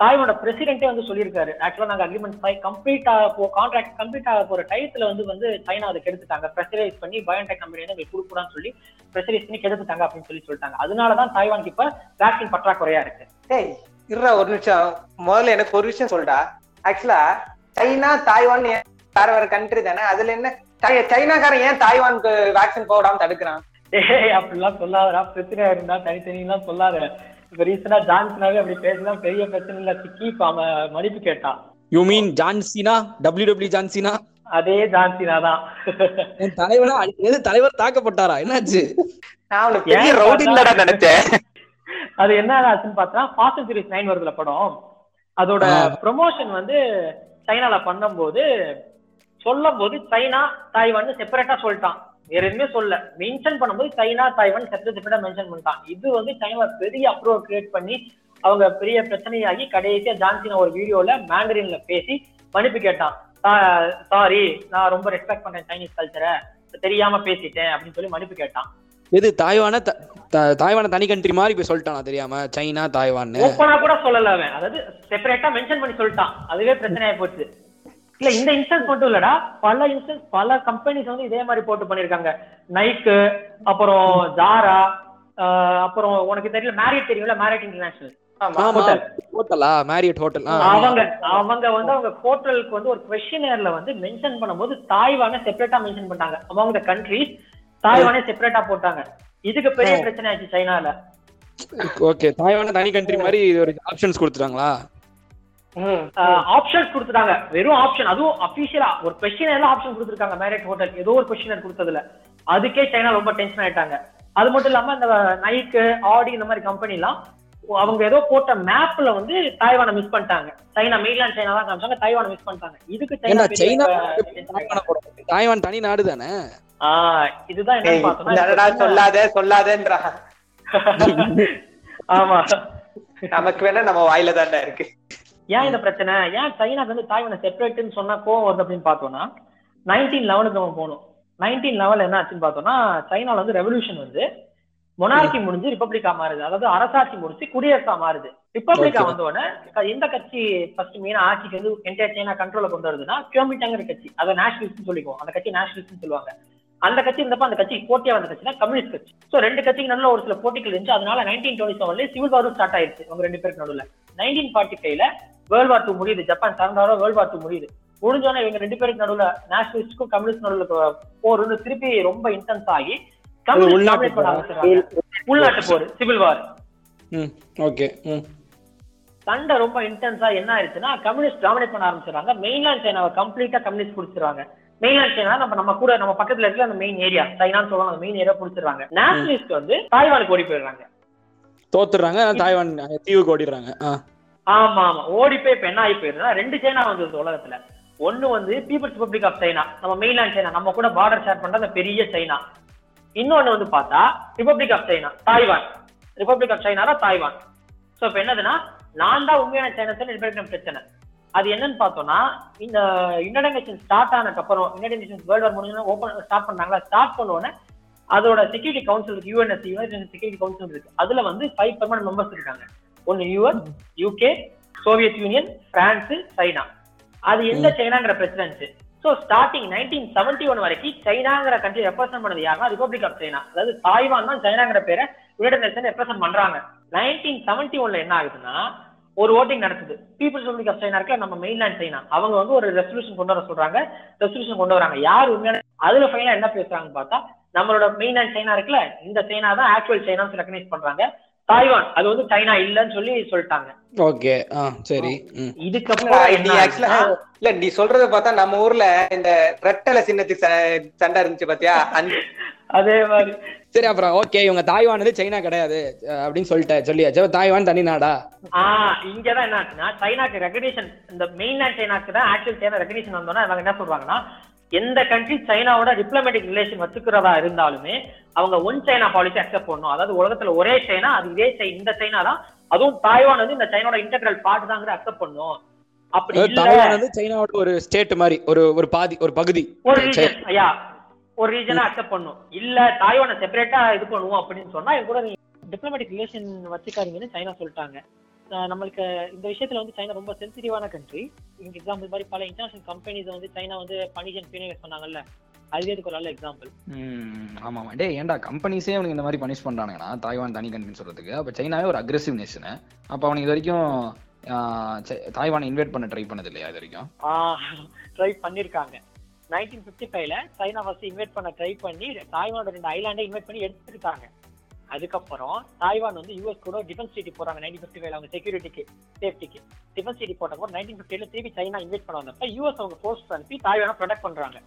தாய்வோட பிரசிடென்ட்டே வந்து சொல்லியிருக்காரு. ஆக்சுவலா நாங்கள் அக்ரிமெண்ட் கான்ட்ராக்ட் கம்ப்ளீட் ஆக போற டயத்துல வந்து சைனா அதை கெடுத்துட்டாங்க, ப்ரெஷரைஸ் பண்ணி பயோன்டெக் கம்பெனி வந்து எங்களுக்கு கொடுக்கூடாதுன்னு சொல்லி ப்ரெஷரைஸ் பண்ணி கெடுத்துட்டாங்க அப்படின்னு சொல்லி சொல்லிட்டாங்க. அதனாலதான் தாய்வானுக்கு இப்ப வேக்சின் பற்றாக்குறையா இருக்கு. டேய் இருடா ஒரு நிமிஷம், முதல்ல எனக்கு ஒரு விஷயம் சொல்டா. ஆக்சுவலா சைனா, தாய்வான் வேற வேற கண்ட்ரி தானே, அதுல என்ன சைனாக்காரன் ஏன் தாய்வானுக்கு வேக்சின் போடாம தடுக்கிறான்? அப்படிலாம் சொல்லாதடா, பிரச்சனையா இருந்தா தனித்தனியெல்லாம் சொல்லாத. இப்ப ரீசெண்டா ஜான்சனாவே அப்படி பேசினா பெரிய பிரச்சனை இல்ல, சிக்கி மடிப்பு கேட்டான். You mean John Cena, W John Cena? அதே ஜான்சினா தான். தலைவனா எது, தலைவர் தாக்கப்பட்டாரா, என்னாச்சு? நினைச்சேன் அது என்ன ஆச்சுன்னு பார்த்தா, ஃபாஸ்ட் அண்ட் ஃபியூரியஸ் 9 வருதுல படம், அதோட ப்ரொமோஷன் வந்து சைனால பண்ணும்போது சொல்லும்போது சைனா தாய்வான் செப்பரேட்டா சொல்லிட்டான், வேற எதுவுமே சொல்ல மென்ஷன் பண்ணும்போது சைனா தாய்வான் செப்பரேட்டா மென்ஷன் பண்ணிட்டான். இது வந்து சைனால பெரிய அப்ரோவ் கிரியேட் பண்ணி அவங்க பெரிய பிரச்சனையாகி கடைசியா ஜான்சினா ஒரு வீடியோல மேண்டரின்ல பேசி மன்னிப்பு கேட்டான். சாரி, நான் ரொம்ப ரெஸ்பெக்ட் பண்றேன் சைனீஸ் கல்ச்சரை, தெரியாம பேசிட்டேன் அப்படின்னு சொல்லி மன்னிப்பு கேட்டான். எது தாய்வான தனி கண்ட்ரி மாதிரி போய் சொல்லிட்டான் தெரியாம, சைனா தாய்வான் ஓப்பனா கூட சொல்லலாமே, அதாவது செப்பரேட்டா மென்ஷன் பண்ணி சொல்லிட்டான். அதுவே பிரச்சனை ஆகி போச்சு. இல்ல இந்த இன்ஸ்டன்ஸ் மட்டும் இல்லடா, பல இன்ஸ்டன்ஸ் பல கம்பெனிஸ் வந்து இதே மாதிரி போட்டு பண்ணிருக்காங்க. நைக்கு, அப்புறம் ஜாரா, அப்புறம் உனக்கு தெரியல மேரியட் தெரியும்ல, மேரியட் இன்டர்நேஷனல் ஹோட்டலுக்கு வந்து ஒரு குவெஸ்டினேர்ல வந்து மென்ஷன் பண்ணும்போது தாய்வான செப்பரேட்டா மென்ஷன் பண்ணிட்டாங்க. அமங் தி கண்ட்ரீஸ் தாய்வானே செப்பரேட்டா போட்டாங்க. இதுக்கு பெரிய பிரச்சனை ஆச்சு சைனால. ஓகே, தாய்வான தனி கண்ட்ரி மாதிரி ஒரு ஆப்ஷன்ஸ் கொடுத்துட்டாங்களா? ஆப்ஷன்ஸ் கொடுத்துட்டாங்க, வெறும் ஆப்ஷன். அதுவும் அபிஷியலா ஒரு கொஸ்டினர்ல ஆப்ஷன் கொடுத்துருக்காங்க, மேரிட் ஹோட்டல் ஏதோ ஒரு கொஸ்டினர் கொடுத்ததுல. அதுக்கே சைனா ரொம்ப டென்ஷன் ஆயிட்டாங்க. அது மட்டும் இல்லாம இந்த நைக்கு, ஆடி இந்த மாதிரி கம்பெனி எல்லாம் அவங்க ஏதோ போட்ட மேப்ல வந்து தாய்வானை மிஸ் பண்ணிட்டாங்க. சைனா மெயின்லேண்ட் சைனா தான் காமிச்சாங்க, தாய்வானை மிஸ் பண்ணிட்டாங்க. இதுக்கு சைனா தாய்வான் தனி நாடு தானே. இதுதான் என்ன பார்த்தோம்னா சொல்லாதேன்றா. ஆமா, நமக்கு வேணா நம்ம வாயில தாண்டா இருக்கு. ஏன் இந்த பிரச்சனை, ஏன் சைனாக்கு வந்து தாய்வானை செப்பரேட்னு சொன்னா கோவம் வருது அப்படின்னு பார்த்தோம்னா 1911க்கு நம்ம போனோம். 1911 என்ன ஆச்சுன்னு பார்த்தோம்னா, சைனால வந்து ரெவல்யூஷன் வந்து மொனார்கி முடிஞ்சு ரிபப்ளிக்கா மாறுது. அதாவது அரசாட்சி முடிச்சு குடியரசா மாறுது. ரிபப்ளிக்கா வந்தோடனே எந்த கட்சி ஃபர்ஸ்ட் மெயினா ஆட்சிக்கு வந்து என்டையர் சைனா கண்ட்ரோல கொண்டு வருதுன்னா கியோமிட்டாங்கிற கட்சி. அதை நேஷனலிஸ்ட் சொல்லிக்குவோம், அந்த கட்சி நேஷனலிஸ்ட் சொல்லுவாங்க. அந்த கட்சி இருந்தப்ப அந்த கட்சிக்கு போட்டியா வந்த கட்சி தான் கம்யூனிஸ்ட் கட்சி. சோ ரெண்டு கட்சிக்கு நல்ல ஒரு சில போட்டிகள் இருந்துச்சு. அதனால 1927 சிவில் வார் ஸ்டார்ட் ஆயிடுச்சு அவங்க ரெண்டு பேருக்கு நடுவில். 1945 வேர்ல்ட் வார் 2 முடியுது, ஜப்பான் சார்ந்தாலும் வேர்ல்ட் வார் 2 முடியுது. முடிஞ்சோன்னா இவங்க ரெண்டு பேருக்கு நடுவுல, நேஷனலிஸ்டுக்கும் கம்யூனிஸ்ட் நடுவுல போர்னு திருப்பி ரொம்ப இன்டென்ஸ் ஆகி உள்நாட்டு போர், சிவில் வார் சண்டை ரொம்ப இன்டென்ஸா என்ன ஆயிடுச்சுன்னா கம்யூனிஸ்ட் டாமினேட் பண்ண ஆரம்பிச்சிடறாங்க. மெயின்லேண்ட் சைனாவை கம்ப்ளீட்டா கம்யூனிஸ்ட் பிடிச்சிடுறாங்க. மெயின்லேண்ட் சைனா நம்ம கூட நம்ம பக்கத்துல இருக்கிற அந்த மெயின் ஏரியா சைனான்னு சொல்லுவாங்க, அந்த மெயின் ஏரியா பிடிச்சிடுறாங்க. நேஷனலிஸ்ட் வந்து தாய்வானுக்கு ஓடி போயிடுறாங்க, தோத்துடுறாங்க. தாய்வான் தீவுக்கு ஓடிடுறாங்க. ஆமா ஆமா, ஓடி போய் இப்ப என்ன ஆகி போயிருந்தா ரெண்டு சைனா வந்து உலகத்துல. ஒண்ணு வந்து பீப்புள்ஸ் ரிபப்ளிக் ஆஃப் சைனா, நம்ம மெயின்லேண்ட் சைனா, நம்ம கூட பார்டர் ஷேர் பண்ற அந்த பெரிய சைனா. இன்னொன்னு வந்து பார்த்தா republic of China, Taiwan. Republic of China Taiwan. So இப்ப என்னதுன்னா நான் தான் உண்மையான சைனா பிரச்சனை. அது என்னன்னு பார்த்தோம்னா, இந்த யுனைடெட் நேஷன் ஸ்டார்ட் ஆனதுக்கு அப்புறம், யுனைடெட் நேஷன் வேர்ல்ட் வார் முடிஞ்சு ஓபன் ஸ்டார்ட் பண்ணாங்களா, ஸ்டார்ட் பண்ணோன்னே அதோட செக்யூரிட்டி கவுன்சில் இருக்கு, யூஎன்எஸ், யுனைடெட் நேஷன் செக்யூரிட்டி கவுன்சில் இருக்கு. அதுல வந்து 5 பெர்மனன்ட் மெம்பர்ஸ் இருக்காங்க. ஒன்னு US, UK, Soviet union, France, China. அது எந்த சைனாங்கிற பிரச்சனை இருந்துச்சு. ஸோ ஸ்டார்டிங் 1971 வரைக்கும் சைனாங்கிற கண்ட்ரி ரெப்ரசென்ட் பண்ணது யாருன்னா ரிபப்ளிக் ஆஃப் சைனா. அதாவது தாய்வான் தான் சைனாங்கிற பேரை யுனைடெட் நேஷன் ரெப்ரசென்ட் பண்றாங்க. 1971 என்ன ஆகுதுன்னா ஒரு ஓட்டிங் நடக்குது. பீப்புள்ஸ் ரிபப்ளிக் ஆஃப் சைனா இருக்க நம்ம மெயின்லேண்ட் சைனா, அவங்க வந்து ஒரு ரெசல்யூஷன் கொண்டு வர சொல்றாங்க. ரெசல்யூஷன் கொண்டு வராங்க, யார் உண்மையான அதுல ஃபைனலா என்ன பேசுறாங்கன்னு பார்த்தா நம்மளோட மெயின்லேண்ட் சைனா இருக்குல்ல, இந்த சைனா தான் ஆக்சுவல் சைனான்னு ரெகனைஸ் பண்றாங்க. தாய்வான் அது வந்து சைனா இல்லன்னு சொல்லி சொல்லிட்டாங்க. ஓகே, சரி. இதுக்கப்புறம் இல்ல நீ சொல்றத பார்த்தா நம்ம ஊர்ல இந்த ரெட்டல சின்னத்துக்கு சண்டை இருந்துச்சு பாத்தியா, அதே மாதிரி. சரி, அப்புறம் ஓகே இவங்க தாய்வான் வந்து சைனா கிடையாது அப்படின்னு சொல்லியாச்சு, தாய்வான் தனி நாடா. இங்கதான் என்ன ஆச்சுன்னா சைனாக்கு ரெகனேஷன், இந்த மெயின்லேண்ட் சைனாக்கு தான் ஆக்சுவல் சைனா ரெகனேஷன் வந்தோம்னா அவங்க என்ன சொல்றாங்கன்னா, எந்த கண்ட்ரி சைனாவோட டிப்ளமேட்டிக் ரிலேஷன் வச்சுக்கிறதா இருந்தாலுமே அவங்க ஒன் சைனா பாலிசி அக்செப்ட் பண்ணணும். அதாவது உலகத்துல ஒரே சைனா, அது இதே இந்த சைனா தான், அதுவும் தாய்வான் வந்து இந்த சைனாவோட இன்டெகிரல் பார்ட் தான் அக்செப்ட் பண்ணணும். அப்படி தாய்வான் வந்து சைனாவோட ஒரு ஸ்டேட் மாதிரி, ஒரு பாதி, ஒரு பகுதி, ஒரு ரீஜனா அக்செப்ட் பண்ணணும். இல்ல தாய்வானை செப்பரேட்டா இது பண்ணுவோம் அப்படின்னு சொன்னா இது கூட டிப்ளமேட்டிக் ரிலேஷன் வச்சுக்காதீங்கன்னு சைனா சொல்லிட்டாங்க. நம்மளுக்கு இந்த விஷயத்துல வந்து சைனா ரொம்ப சென்சிட்டிவான கண்ட்ரி. இங்க எக்ஸாம்பிள் மாதிரி பல இன்டர்நேஷனல் கம்பெனிஸ் வந்து சைனா வந்து பனிஷன் பீனியர் சொன்னாங்கல்ல, அதுவே இதுக்கு ஒரு நல்ல எக்ஸாம்பிள். ஆமா ஆமா, டே ஏன்டா கம்பெனிஸே அவனுக்கு இந்த மாதிரி பனிஷ் பண்றானுங்கன்னா தாய்வான் தனி கண்ட்ரின்னு சொல்றதுக்கு. அப்ப சைனாவே ஒரு அக்ரெசிவ் நேஷன். அப்ப அவனுக்கு இது வரைக்கும் தாய்வானை இன்வைட் பண்ண ட்ரை பண்ணது இல்லையா? இது வரைக்கும் ட்ரை பண்ணிருக்காங்க. 1955 சைனா ஃபர்ஸ்ட் இன்வைட் பண்ண ட்ரை பண்ணி தாய்வானோட 2 ஐலாண்டை இன்வைட் பண்ணி எடுத்துட்டாங்க. அதுக்கப்புறம் தாய்வான் வந்து யூஎஸ் கூட டிஃபென்ஸ் சிட்டி போறாங்க 1955 அவங்க செக்யூரிட்டிக்கு, சேஃப்டிக்கு. டிஃபென்ஸ் சிட்டி போட்டப்போ 1958 திருப்பி சைனா இன்வைட் பண்ண வந்தப்ப யூஎஸ் அவங்க போஸ்ட் அனுப்பி தாய்வானை ப்ரொடெக்ட் பண்றாங்க.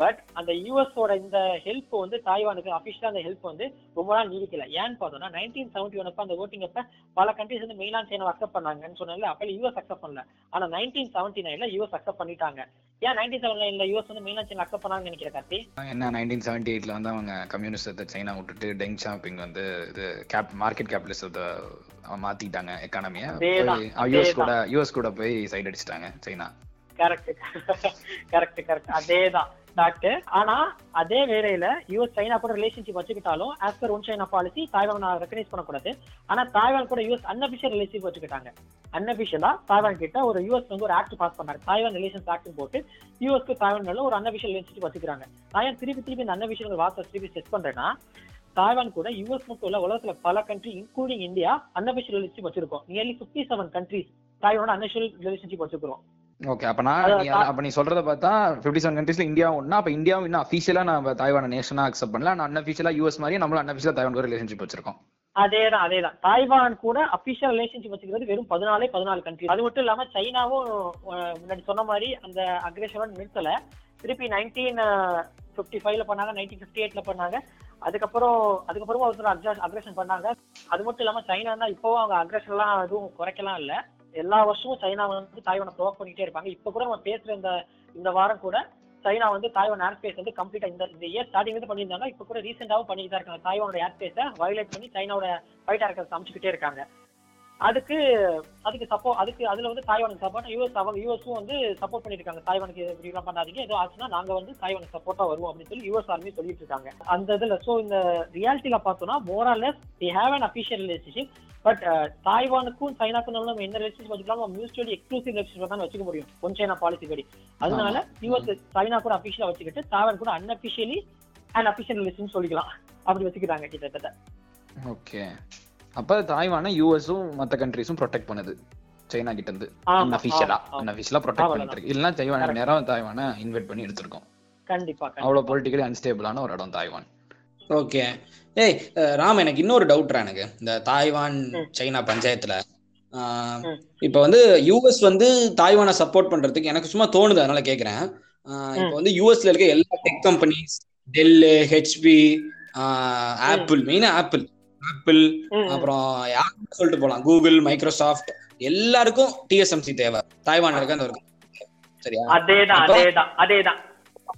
பட் அந்த யூஎஸோட இந்த ஹெல்ப் வந்து தாய்வானுக்கு அபிஷியலா அந்த ஹெல்ப் வந்து ரொம்ப நாள் நீடிக்கல. ஏன்னு பார்த்தோம்னா 1971 அப்ப அந்த ஓட்டிங் அப்ப பல கண்ட்ரிஸ் வந்து மெயின்லேண்ட் சைனா அக்செப்ட் பண்ணாங்கன்னு சொன்னால அப்ப யூஎஸ் அக்செப்ட் பண்ணல. ஆனா 1979 யூஎஸ் அக்செப்ட் பண்ணிட்டாங்க. ஏன் 1979 யூஎஸ் வந்து மெயின்லேண்ட் சைனா அக்செப்ட் பண்ணாங்கன்னு நினைக்கிற கார்த்தி? என்ன 1978 வந்து அவங்க கம்யூனிஸ்ட் சைனா விட்டுட்டு டெங் ஷாப்பிங் வந்து இது மார்க்கெட் கேபிட்டலிசத்தை மாத்திட்டாங்க எக்கானமியை. யூஎஸ் கூட போய் சைட் அடிச்சிட்டாங்க சைனா. கரெக்ட் அதேதான். ஆனா அதே வேளையில யூஎஸ் சைனா கூட ரிலேஷன்ஷிப் வச்சுக்கிட்டாலும் as per one China policy தாய்வானை ரெகனைஸ் பண்ணக்கூடாது. ஆனா தாய்வான் கூட யூஎஸ் அன்அபிஷியல் ரிலேஷன்ஷிப் வச்சுக்கிட்டாங்க. அன்அபிஷியலா தாய்வான் கிட்ட ஒரு யூஎஸ் வந்து ஒரு ஆக்ட் பாஸ் பண்ணாரு, தாய்வான் ரிலேஷன்ஸ் ஆக்ட் போட்டு யூஎஸ்க்கு தாய்வான் ஒரு அன்அபிஷியல் ரிலேஷன்ஷிப் வச்சுக்கிறாங்க. தாய்வான் திருப்பி இந்த அன்அபிஷியல் வார்த்தை திருப்பி செக் பண்றேன்னா, தாய்வான் கூட யூஎஸ் மட்டும் இல்ல உலகத்துல பல country including India unofficial relationship வச்சிருக்கோம். நியர்லி 57 கண்ட்ரிஸ் தாய்வானோட அன்அபிஷியல் ரிலேஷன்ஷிப் வச்சுக்கிறோம். ஓகே, அப்ப நீ சொல்றத பார்த்தா 57 கண்ட்ரீஸ்ல இந்தியா ஒண்ணா. அப்ப இந்தியாவும் இன்னும் அஃபிஷியலா நம்ம தாய்வான நேஷனா அக்செப்ட் பண்ணல, ஆனா அன்அஃபிஷியலா யூஎஸ் மாதிரி நம்மளும் அன்அஃபிஷியலா தாய்வான் கூட ரிலேஷன்ஷிப் வச்சிருக்கோம். அதேதான் அதேதான், தாய்வான் கூட அபிஷியல் ரிலேஷன்ஷிப் வச்சுக்கிறது வெறும் 14 கண்ட்ரி. அது மட்டும் இல்லாம சைனாவும் முன்னாடி சொன்ன மாதிரி அந்த அக்ரேஷனோட நிறுத்தல, திருப்பி 1955 பண்ணாங்க, 1958 பண்ணாங்க, அதுக்கப்புறமா ஒருத்தர் அக்ரேஷன் பண்ணாங்க. அது மட்டும் இல்லாம சைனா தான் இப்பவும் அவங்க அக்ரேஷன் எல்லாம் எதுவும் குறைக்கலாம் இல்ல, எல்லா வருஷமும் சைனா வந்து தாய்வானை ப்ரோக் பண்ணிட்டே இருப்பாங்க. இப்ப கூட நம்ம பேசுற இந்த வாரம் கூட சைனா வந்து தாய்வான் ஏர்ஸ்பேஸ் வந்து கம்ப்ளீட்டா இந்த இயர் ஸ்டார்டிங்லேருந்து பண்ணியிருந்தாங்க, இப்ப கூட ரீசெண்டாவும் பண்ணிட்டு தான் இருக்காங்க. தாய்வானோட ஏர்ஸ்பேஸை வயலேட் பண்ணி சைனாவோட ஃபைட் ஏர்க்ராஃப்ட் அமைச்சுக்கிட்டே இருக்காங்க. அதுக்கு அதுல வந்து தாய்வானுக்கு சப்போர்ட் யூஎஸும் வந்து சப்போர்ட் பண்ணிருக்காங்க. தாய்வானுக்கு இப்படிலாம் பண்ணாதீங்க, ஏதோ ஆச்சுன்னா நாங்க வந்து தாய்வானுக்கு சப்போர்ட்டா வருவோம் அப்படின்னு சொல்லி யூஎஸ் ஆர்மி சொல்லிட்டு இருக்காங்க அந்த இதுல. சோ இந்த ரியாலிட்டியில பார்த்தோம்னா மோரலெஸ் they have an official relationship, but தாய்வானுக்கும் சைனாக்கும் நம்ம என்ன ரிலேஷன்ஷிப் வச்சுக்கலாம், மியூச்சுவலி எக்ஸ்க்ளூசிவ் ரிலேஷன்ஷிப் தான் வச்சுக்க முடியும் ஒன் சைனா பாலிசி படி. அதனால யூஎஸ் சைனா கூட அஃபிஷியலா வச்சுக்கிட்டு தாய்வான் கூட அன்அஃபிஷியலி அண்ட் அஃபிஷியல் ரிலேஷன் சொல்லிக்கலாம், அப்படி வச்சுக்கிறாங்க கிட்டத்தட்ட. ஓகே, அப்ப தாய்வான யூஎஸும் மற்ற கண்ட்ரீஸும் ப்ரொடெக்ட் பண்ணுது சைனா கிட்ட இருந்து அன்அஃபிஷியலா ப்ரொடெக்ட் பண்ணிட்டு இருக்கு. இல்லைன்னா சைனா நேரம் தாய்வானை இன்வைட் பண்ணி எடுத்திருக்கோம். கண்டிப்பா அவ்வளவு பொலிட்டிக்கலி அன்ஸ்டேபிளான ஒரு இடம் தாய்வான். ஓகே, ஏய் ராம், எனக்கு இன்னொரு டவுட்ரா, எனக்கு இந்த தாய்வான் சைனா பஞ்சாயத்துல இப்ப வந்து யூஎஸ் வந்து தாய்வானை சப்போர்ட் பண்றதுக்கு எனக்கு சும்மா தோணுது, அதனால கேக்குறேன். இப்ப வந்து யூஎஸ்ல இருக்க எல்லா tech companies, Dell, HP, Apple, மெயினா ஆப்பிள், அப்புறம் யாருன்னு சொல்லிட்டு போலாம், கூகுள், மைக்ரோசாஃப்ட், எல்லாருக்கும் டிஎஸ்எம்சி தேவை, தாய்வான் இருக்க அந்த சரியா? அதேதான்